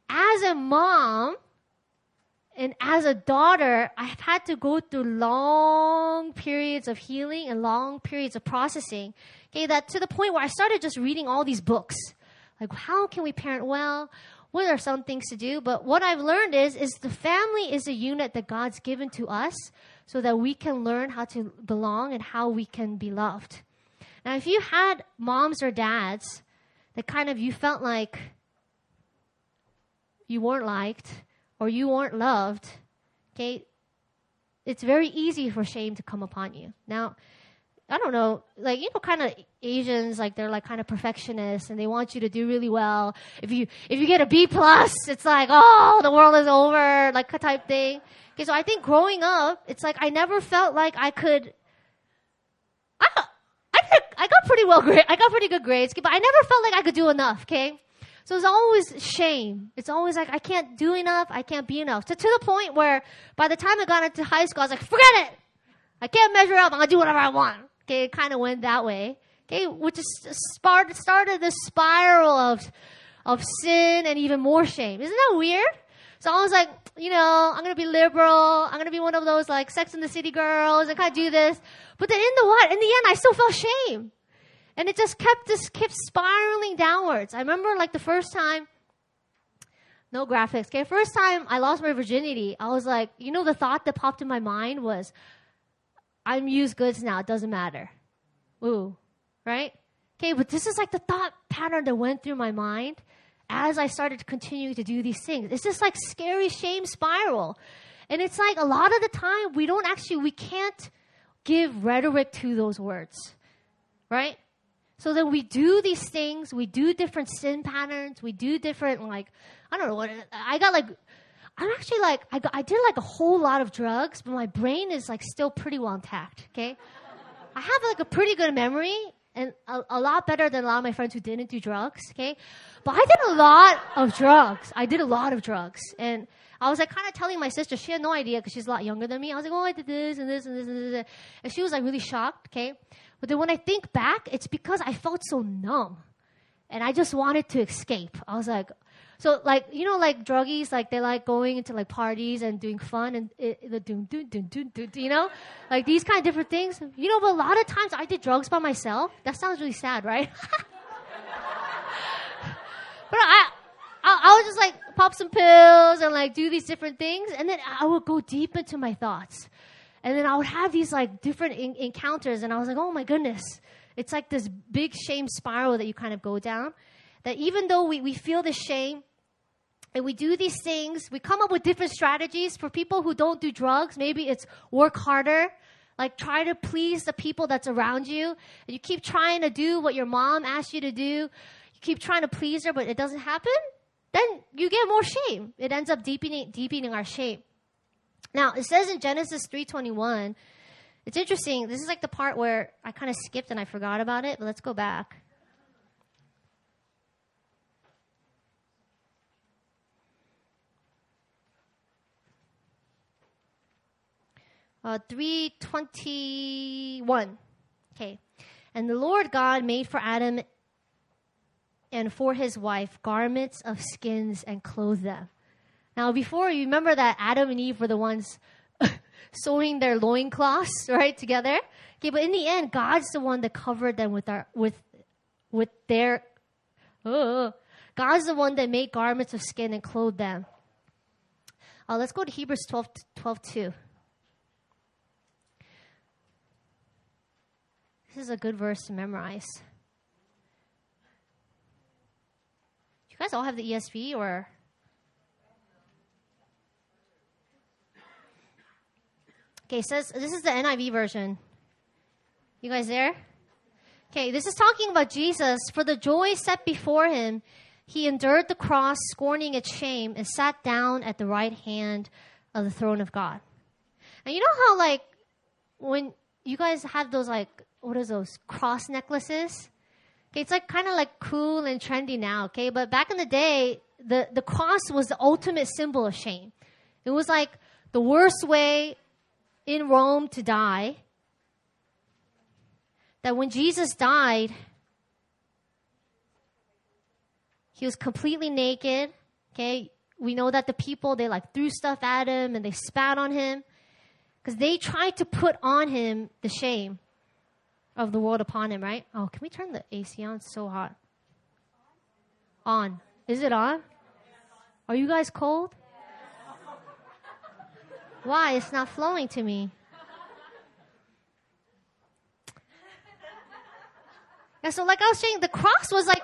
as a mom and as a daughter, I've had to go through long periods of healing and long periods of processing, okay, that to the point where I started just reading all these books. Like, how can we parent well? What are some things to do? But what I've learned is the family is a unit that God's given to us so that we can learn how to belong and how we can be loved. Now, if you had moms or dads that kind of you felt like you weren't liked or you weren't loved, okay, it's very easy for shame to come upon you. Now, I don't know, like, you know, kind of Asians, like, they're, like, kind of perfectionists, and they want you to do really well. If you get a B+, it's like, oh, the world is over, like, type thing. Okay, so I think growing up, it's like I never felt like I could, I got pretty good grades, but I never felt like I could do enough, okay? So it's always shame. It's always like, I can't do enough, I can't be enough. So to the point where by the time I got into high school, I was like, forget it! I can't measure up, I'm going to do whatever I want. Okay, it kind of went that way. Okay, which started this spiral of sin and even more shame. Isn't that weird? So I was like, you know, I'm going to be liberal. I'm going to be one of those like Sex and the City girls and kind of do this. But then in the end, I still felt shame. And it just kept spiraling downwards. I remember like the first time, no graphics. Okay, first time I lost my virginity, I was like, you know, the thought that popped in my mind was, I'm used goods now. It doesn't matter. Ooh. Right? Okay, but this is like the thought pattern that went through my mind as I started to continue to do these things. It's just like scary shame spiral. And it's like a lot of the time we can't give rhetoric to those words. Right? So then we do these things, we do different sin patterns, we do different like, I don't know what, I did like a whole lot of drugs, but my brain is like still pretty well intact, okay? I have like a pretty good memory, and a lot better than a lot of my friends who didn't do drugs, okay? But I did a lot of drugs. And I was like kind of telling my sister, she had no idea because she's a lot younger than me. I was like, oh, I did this and this and this and this. And she was like really shocked, okay? But then when I think back, it's because I felt so numb. And I just wanted to escape. I was like, so like, you know, like druggies, like they like going into like parties and doing fun and the doom, you know, like these kind of different things. You know, but a lot of times I did drugs by myself. That sounds really sad, right? But I would just like pop some pills and like do these different things. And then I would go deep into my thoughts. And then I would have these like different encounters. And I was like, oh my goodness. It's like this big shame spiral that you kind of go down. That even though we feel the shame, And we do these things. We come up with different strategies. For people who don't do drugs, maybe it's work harder. Like, try to please the people that's around you. And you keep trying to do what your mom asked you to do. You keep trying to please her, but it doesn't happen. Then you get more shame. It ends up deepening our shame. Now, it says in Genesis 3:21, it's interesting. This is like the part where I kind of skipped and I forgot about it, but let's go back. Okay. And the Lord God made for Adam and for his wife garments of skins and clothed them. Now, before, you remember that Adam and Eve were the ones sewing their loincloths, right, together? Okay, but in the end, God's the one that covered them God's the one that made garments of skin and clothed them. Let's go to Hebrews 12:2. This is a good verse to memorize. Do you guys all have the ESV or? Okay, it says, this is the NIV version. You guys there? Okay, this is talking about Jesus. For the joy set before him, he endured the cross, scorning its shame, and sat down at the right hand of the throne of God. And you know how, like, when you guys have those, like, what are those cross necklaces? Okay, it's like kind of like cool and trendy now, okay? But back in the day, the cross was the ultimate symbol of shame. It was like the worst way in Rome to die. That when Jesus died, he was completely naked, okay? We know that the people, they like threw stuff at him and they spat on him because they tried to put on him the shame of the world upon him, right? Oh, can we turn the AC on? It's so hot. On. Is it on? Are you guys cold? Why? It's not flowing to me. And so, like I was saying, the cross was like,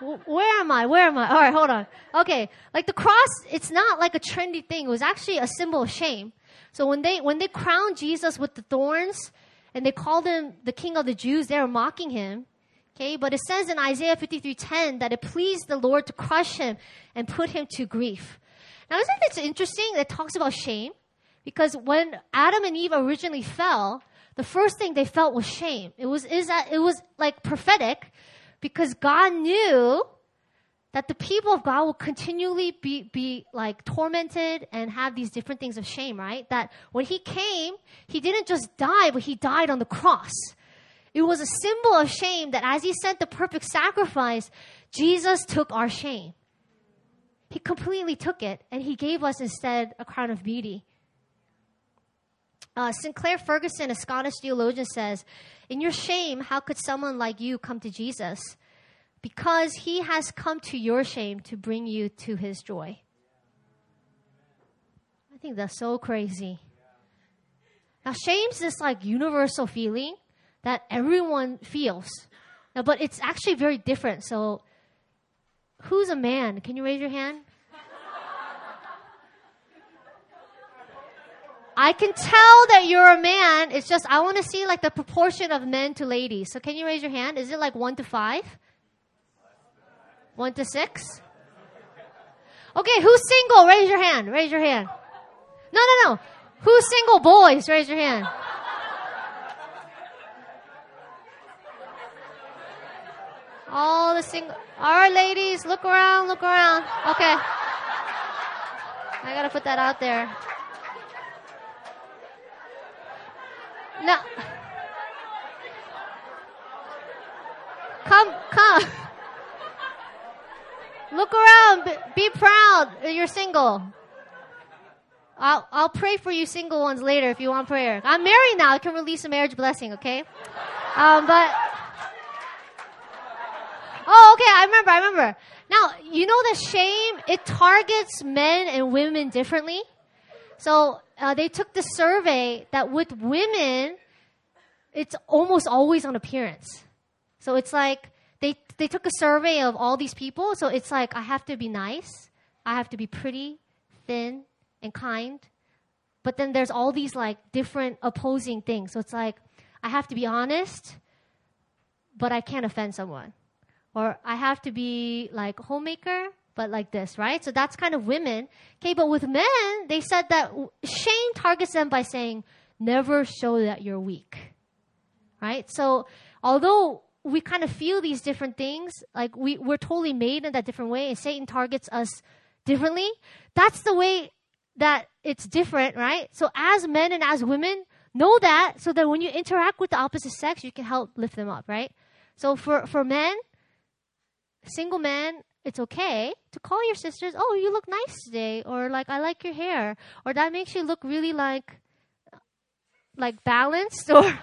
where am I? All right, hold on. Okay, like the cross, it's not like a trendy thing. It was actually a symbol of shame. So when they crowned Jesus with the thorns, and they called him the King of the Jews, they were mocking him. Okay, but it says in Isaiah 53:10 that it pleased the Lord to crush him and put him to grief. Now, isn't it interesting that it talks about shame? Because when Adam and Eve originally fell, the first thing they felt was shame. It was like prophetic, because God knew that the people of God will continually be like tormented and have these different things of shame, right? That when he came, he didn't just die, but he died on the cross. It was a symbol of shame that as he sent the perfect sacrifice, Jesus took our shame. He completely took it, and he gave us instead a crown of beauty. Sinclair Ferguson, a Scottish theologian, says, "In your shame, how could someone like you come to Jesus? Because he has come to your shame to bring you to his joy." I think that's so crazy. Now, shame's this like universal feeling that everyone feels. Now, but it's actually very different. So, who's a man? Can you raise your hand? I can tell that you're a man. It's just I want to see like the proportion of men to ladies. So, can you raise your hand? Is it like 1 to 5? 1 to 6? Okay, who's single? Raise your hand. Raise your hand. No. Who's single? Boys, raise your hand. All the single. All right, ladies, look around, look around. Okay. I gotta put that out there. No. Come. Look around. Be proud. You're single. I'll pray for you single ones later if you want prayer. I'm married now. I can release a marriage blessing, okay? Oh, okay. I remember. Now, you know that shame, it targets men and women differently. So they took the survey that with women, it's almost always on appearance. So it's like, they took a survey of all these people, so it's like, I have to be nice. I have to be pretty, thin, and kind. But then there's all these like different opposing things. So it's like, I have to be honest, but I can't offend someone. Or I have to be like homemaker, but like this, right? So that's kind of women. Okay, but with men, they said that shame targets them by saying, never show that you're weak, right? So although we kind of feel these different things, like we're totally made in that different way, and Satan targets us differently. That's the way that it's different, right? So as men and as women, know that so that when you interact with the opposite sex, you can help lift them up, right? So for men, single men, it's okay to call your sisters, oh, you look nice today, or like, I like your hair, or that makes you look really like balanced, or like,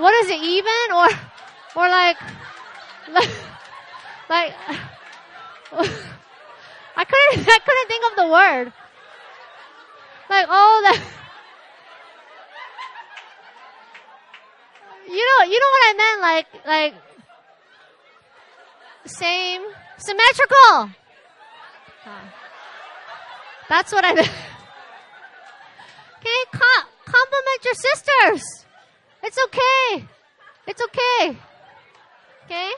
what is it, even? Or like I couldn't think of the word. Like, oh, that, you know what I meant? Like same, symmetrical. Oh. That's what I meant. Okay, compliment your sisters. It's okay. It's okay. Okay?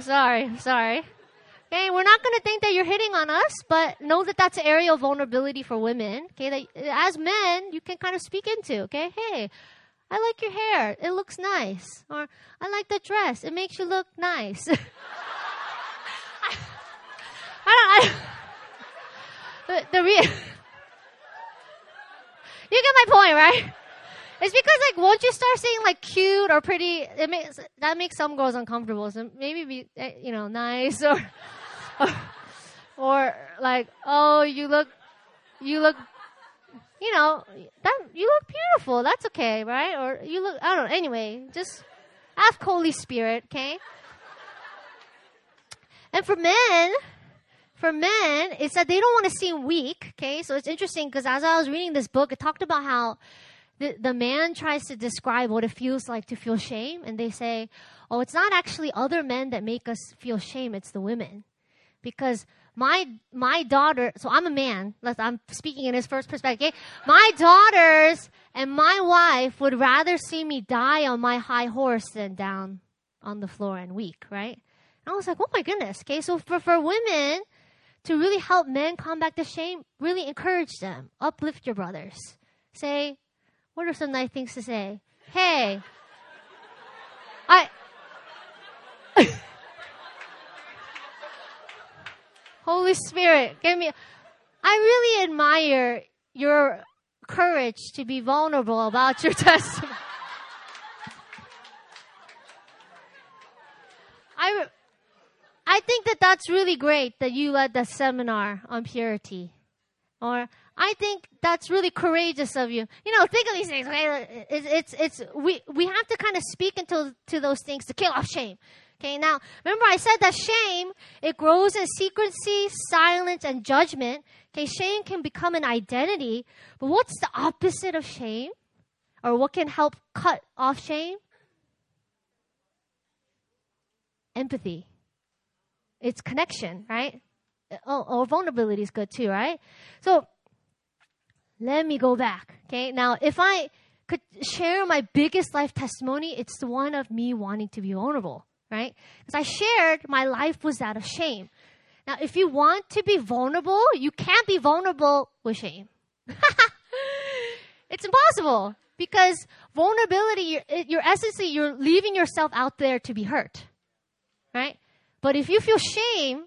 Sorry. Okay, we're not going to think that you're hitting on us, but know that that's an area of vulnerability for women. Okay, that as men, you can kind of speak into. Okay, hey, I like your hair. It looks nice. Or I like the dress. It makes you look nice. You get my point, right? It's because, like, once you start saying, like, cute or pretty, that makes some girls uncomfortable. So maybe be, nice or like, oh, you look beautiful. That's okay, right? Or you look, I don't know. Anyway, just ask Holy Spirit, okay? And for men, it's that they don't want to seem weak, okay? So it's interesting because as I was reading this book, it talked about how the man tries to describe what it feels like to feel shame, and they say, oh, it's not actually other men that make us feel shame, it's the women. Because my daughter, so I'm a man, I'm speaking in his first perspective, okay? My daughters and my wife would rather see me die on my high horse than down on the floor and weak, right? And I was like, oh my goodness, okay? So for women, to really help men combat the shame, really encourage them, uplift your brothers. Say, what are some nice things to say? Hey, Holy Spirit, I really admire your courage to be vulnerable about your testimony. I think that that's really great that you led the seminar on purity. Or I think that's really courageous of you. Think of these things. Okay? We have to kind of speak to those things to kill off shame. Okay, now remember I said that shame, it grows in secrecy, silence, and judgment. Okay, shame can become an identity. But what's the opposite of shame? Or what can help cut off shame? Empathy. It's connection, right? Or vulnerability is good too, right? So let me go back, okay? Now, if I could share my biggest life testimony, it's the one of me wanting to be vulnerable, right? Because I shared my life was that of shame. Now, if you want to be vulnerable, you can't be vulnerable with shame. It's impossible because vulnerability, you're essentially, you're leaving yourself out there to be hurt, right? But if you feel shame,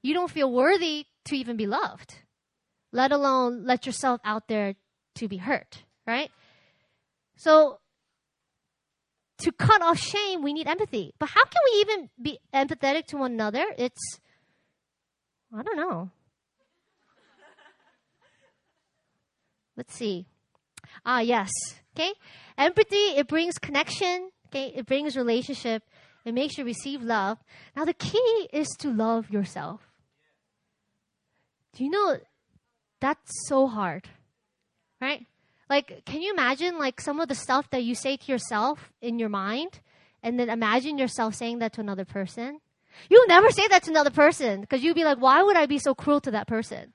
you don't feel worthy to even be loved, let alone let yourself out there to be hurt, right? So to cut off shame, we need empathy. But how can we even be empathetic to one another? It's, I don't know. Let's see. Ah, yes. Okay. Empathy, it brings connection. Okay. It brings relationship. It makes you receive love. Now, the key is to love yourself. Do you know that's so hard, right? Like, can you imagine, like, some of the stuff that you say to yourself in your mind and then imagine yourself saying that to another person? You'll never say that to another person because you'll be like, why would I be so cruel to that person?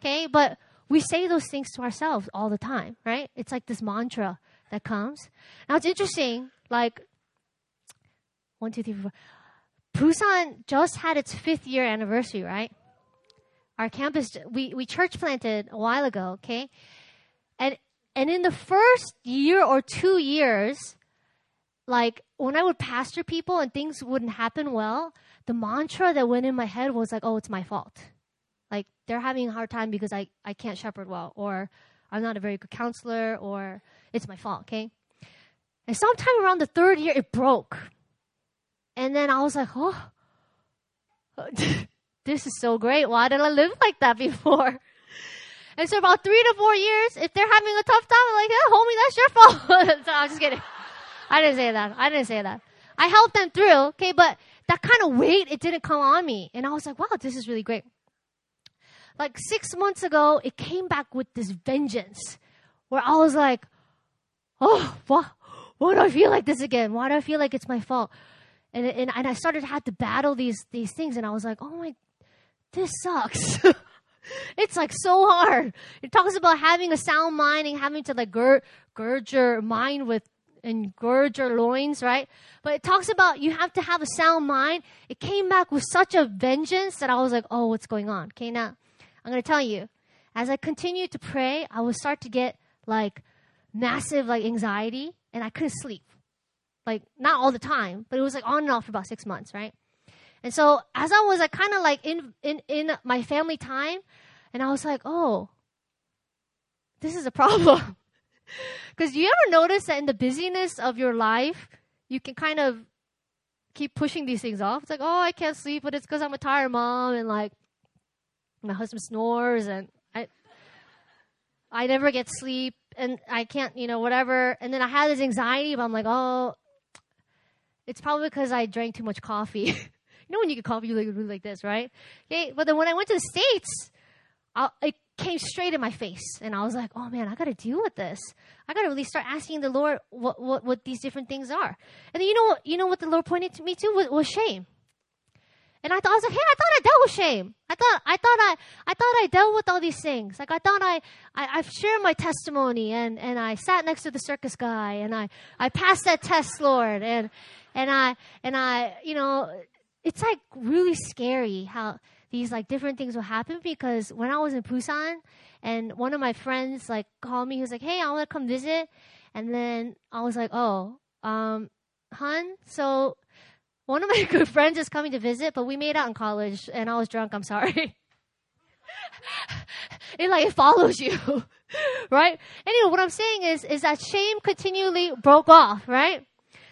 Okay, but we say those things to ourselves all the time, right? It's like this mantra that comes. Now, it's interesting, like, 1, 2, 3, 4. Pusan just had its 5th year anniversary, right? Our campus, we church planted a while ago, okay? And in the first year or 2 years, like, when I would pastor people and things wouldn't happen well, the mantra that went in my head was like, oh, it's my fault. Like, they're having a hard time because I can't shepherd well, or I'm not a very good counselor, or it's my fault, okay? And sometime around the 3rd year, it broke. And then I was like, oh, this is so great. Why didn't I live like that before? And so about 3 to 4 years, if they're having a tough time, I'm like, yeah, homie, that's your fault. So I'm just kidding. I didn't say that. I helped them through, okay? But that kind of weight, it didn't come on me. And I was like, wow, this is really great. Like 6 months ago, it came back with this vengeance where I was like, oh, why do I feel like this again? Why do I feel like it's my fault? And I started to have to battle these things. And I was like, oh my, this sucks. It's like so hard. It talks about having a sound mind and having to like gird your mind with and gird your loins, right? But it talks about you have to have a sound mind. It came back with such a vengeance that I was like, oh, what's going on? Okay, now I'm going to tell you, as I continued to pray, I would start to get like massive like anxiety and I couldn't sleep. Like not all the time, but it was like on and off for about 6 months, right? And so as I was like kind of like in my family time, and I was like, oh, this is a problem. Because you ever notice that in the busyness of your life, you can kind of keep pushing these things off. It's like, oh, I can't sleep, but it's because I'm a tired mom, and like my husband snores, and I never get sleep, and I can't, whatever. And then I had this anxiety, but I'm like, oh, it's probably because I drank too much coffee. When you get coffee, you like this, right? Okay, but then when I went to the States, it came straight in my face, and I was like, oh man, I gotta deal with this. I gotta really start asking the Lord what these different things are. And then you know what the Lord pointed to me to was shame. And I was like, hey, I thought I dealt with shame. I thought I dealt with all these things. Like I thought I've shared my testimony, and I sat next to the circus guy, and I passed that test, Lord, and I it's like really scary how these like different things will happen. Because when I was in Pusan, and one of my friends like called me, he was like, hey, I want to come visit. And then I was like, oh, so one of my good friends is coming to visit, but we made out in college and I was drunk, I'm sorry. It follows you, right? Anyway, what I'm saying is that shame continually broke off, right?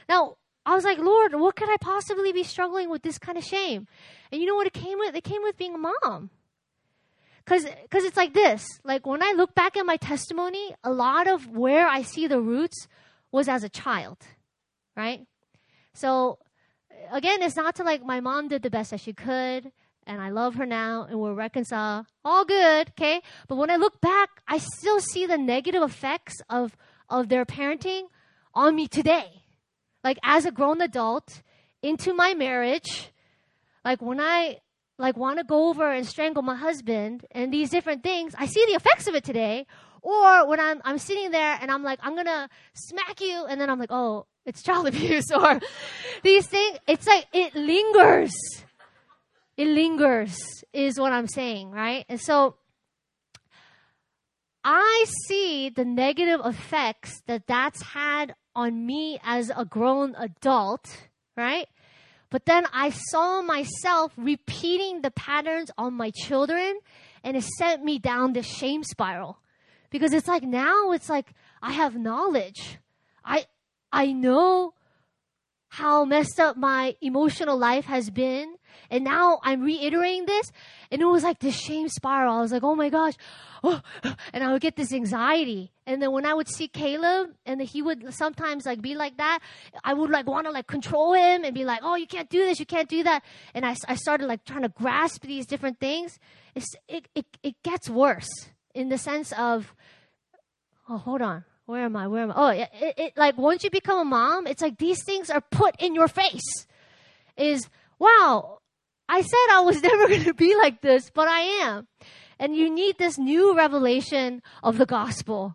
Now, I was like, Lord, what could I possibly be struggling with this kind of shame? And you know what it came with? It came with being a mom. Because it's like this. Like when I look back at my testimony, a lot of where I see the roots was as a child, right? So again, it's not to like my mom did the best that she could and I love her now and we're reconciled. All good, okay? But when I look back, I still see the negative effects of their parenting on me today. Like as a grown adult into my marriage, like when I like want to go over and strangle my husband and these different things, I see the effects of it today. Or when I'm sitting there and I'm like, I'm going to smack you. And then I'm like, oh, it's child abuse or these things. It's like, it lingers. It lingers is what I'm saying, right? And so I see the negative effects that that's had on me as a grown adult, right? But then I saw myself repeating the patterns on my children, and it sent me down this shame spiral. Because it's like now it's like I have knowledge. I know how messed up my emotional life has been, and now I'm reiterating this, and it was like this shame spiral. I was like, oh my gosh, oh, and I would get this anxiety. And then when I would see Caleb, and he would sometimes like be like that, I would like want to like control him and be like, oh, you can't do this, you can't do that. And I started like trying to grasp these different things. It gets worse in the sense of, oh, hold on. Where am I? Oh, it like once you become a mom, it's like these things are put in your face. Is, wow, I said I was never going to be like this, but I am. And you need this new revelation of the gospel.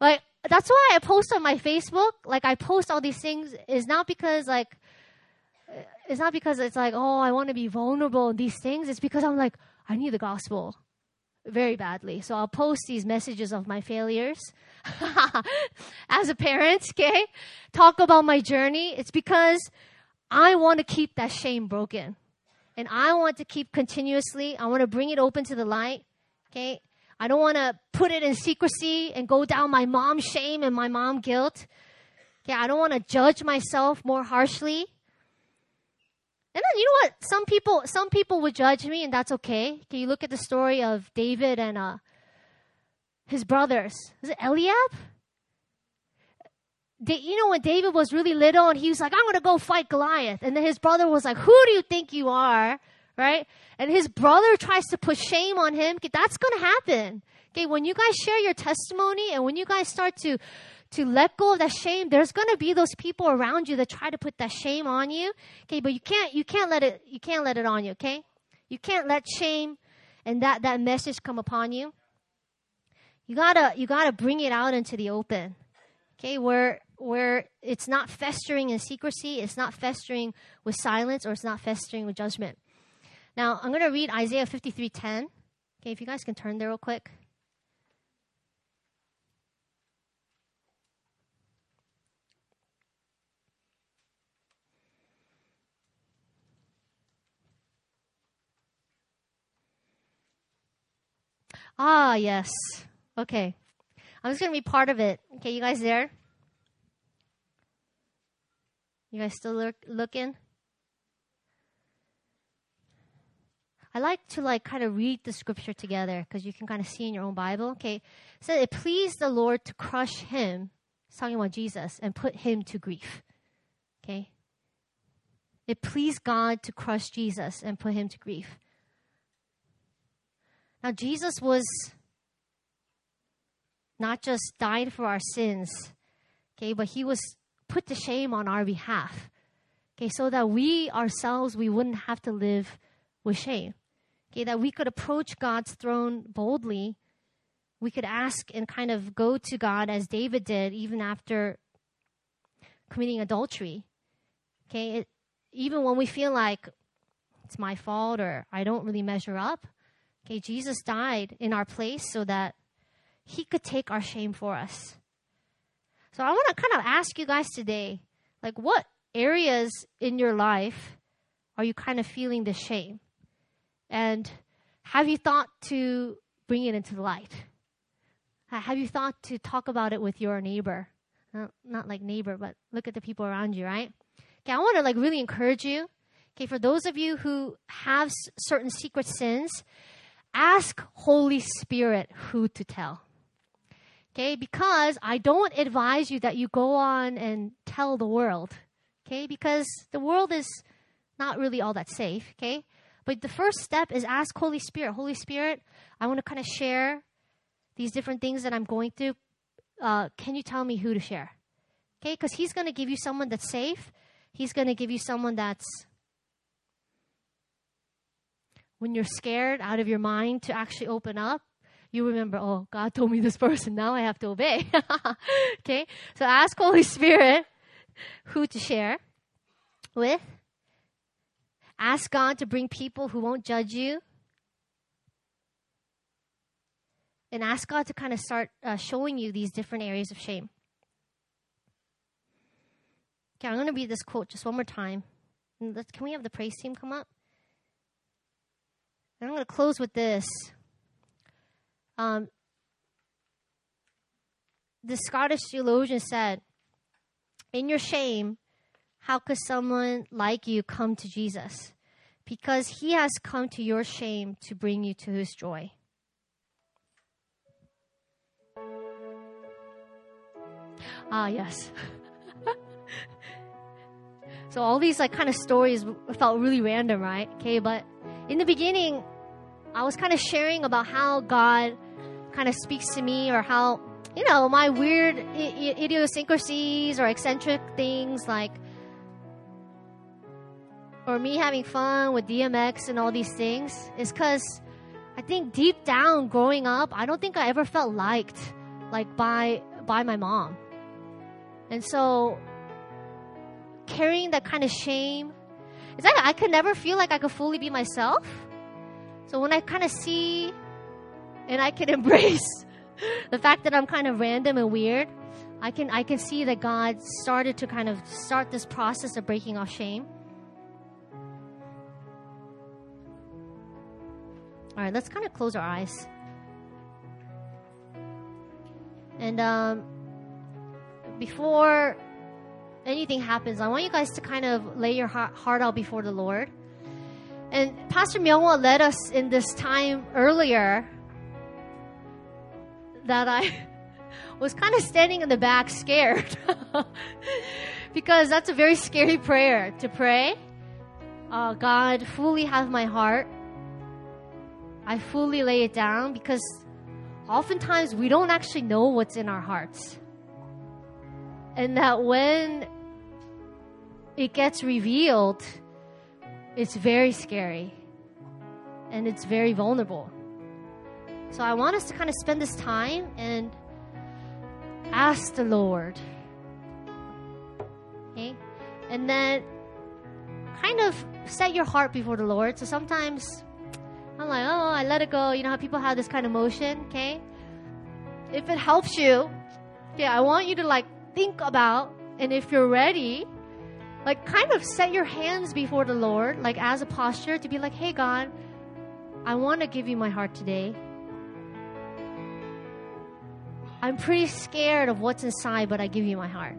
Like, that's why I post on my Facebook. Like, I post all these things. It's not because, like, it's not because it's like, oh, I want to be vulnerable in these things. It's because I'm like, I need the gospel very badly. So I'll post these messages of my failures as a parent, okay? Talk about my journey. It's because I want to keep that shame broken. And I want to keep continuously, I want to bring it open to the light, okay? I don't want to put it in secrecy and go down my mom's shame and my mom guilt. Okay, I don't want to judge myself more harshly. And then, you know what? Some people would judge me, and that's okay. Okay, you look at the story of David and his brothers. Is it Eliab? You know, when David was really little, and he was like, I'm going to go fight Goliath. And then his brother was like, who do you think you are? Right? And his brother tries to put shame on him. Okay, that's going to happen. Okay, when you guys share your testimony, and when you guys start to let go of that shame, there's going to be those people around you that try to put that shame on you. Okay, but you can't let it on you, okay? You can't let shame and that message come upon you. You got to bring it out into the open. Okay, where it's not festering in secrecy, it's not festering with silence, or it's not festering with judgment. Now, I'm going to read Isaiah 53:10. Okay, if you guys can turn there real quick. Ah, yes. Okay. I'm just going to be part of it. Okay, you guys there? You guys still looking? I like to kind of read the scripture together because you can kind of see in your own Bible. Okay, it says, it pleased the Lord to crush him, it's talking about Jesus, and put him to grief. Okay? It pleased God to crush Jesus and put him to grief. Now, Jesus was not just died for our sins, okay, but he was put to shame on our behalf, okay, so that we ourselves, we wouldn't have to live with shame, okay, that we could approach God's throne boldly. We could ask and kind of go to God as David did even after committing adultery, okay, even when we feel like it's my fault or I don't really measure up, okay, Jesus died in our place so that he could take our shame for us. So I want to kind of ask you guys today, like, what areas in your life are you kind of feeling the shame? And have you thought to bring it into the light? Have you thought to talk about it with your neighbor? Not like neighbor, but look at the people around you, right? Okay, I want to really encourage you. Okay, for those of you who have certain secret sins, ask Holy Spirit who to tell. Okay, because I don't advise you that you go on and tell the world, okay, because the world is not really all that safe, okay? But the first step is ask Holy Spirit. Holy Spirit, I want to kind of share these different things that I'm going through. Can you tell me who to share? Okay, because he's going to give you someone that's safe. He's going to give you someone that's, when you're scared out of your mind to actually open up, you remember, oh, God told me this person. Now I have to obey. Okay? So ask Holy Spirit who to share with. Ask God to bring people who won't judge you. And ask God to kind of start showing you these different areas of shame. Okay, I'm going to read this quote just one more time. Can we have the praise team come up? And I'm going to close with this. The Scottish theologian said, in your shame, how could someone like you come to Jesus? Because he has come to your shame to bring you to his joy. Ah, yes. So all these kind of stories felt really random, right? Okay, but in the beginning, I was kind of sharing about how God kind of speaks to me, or how, you know, my weird idiosyncrasies or eccentric things, like or me having fun with DMX and all these things is because I think deep down growing up, I don't think I ever felt liked like by my mom. And so carrying that kind of shame, it's like I could never feel like I could fully be myself. So when I kind of see and I can embrace the fact that I'm kind of random and weird, I can see that God started to kind of start this process of breaking off shame. All right, let's kind of close our eyes. And before anything happens, I want you guys to kind of lay your heart out before the Lord. And Pastor Myung-Hwa led us in this time earlier that I was kind of standing in the back scared because that's a very scary prayer to pray. God, fully have my heart. I fully lay it down, because oftentimes we don't actually know what's in our hearts. And that when it gets revealed, it's very scary and it's very vulnerable. So I want us to kind of spend this time and ask the Lord. Okay? And then kind of set your heart before the Lord. So sometimes I'm like, oh, I let it go. You know how people have this kind of motion, okay? If it helps you, okay, I want you to like think about, and if you're ready, like kind of set your hands before the Lord, like as a posture to be like, hey, God, I want to give you my heart today. I'm pretty scared of what's inside, but I give you my heart.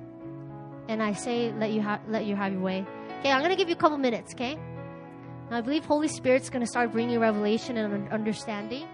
And I say, let you have your way. Okay, I'm going to give you a couple minutes, okay? I believe Holy Spirit's going to start bringing revelation and understanding.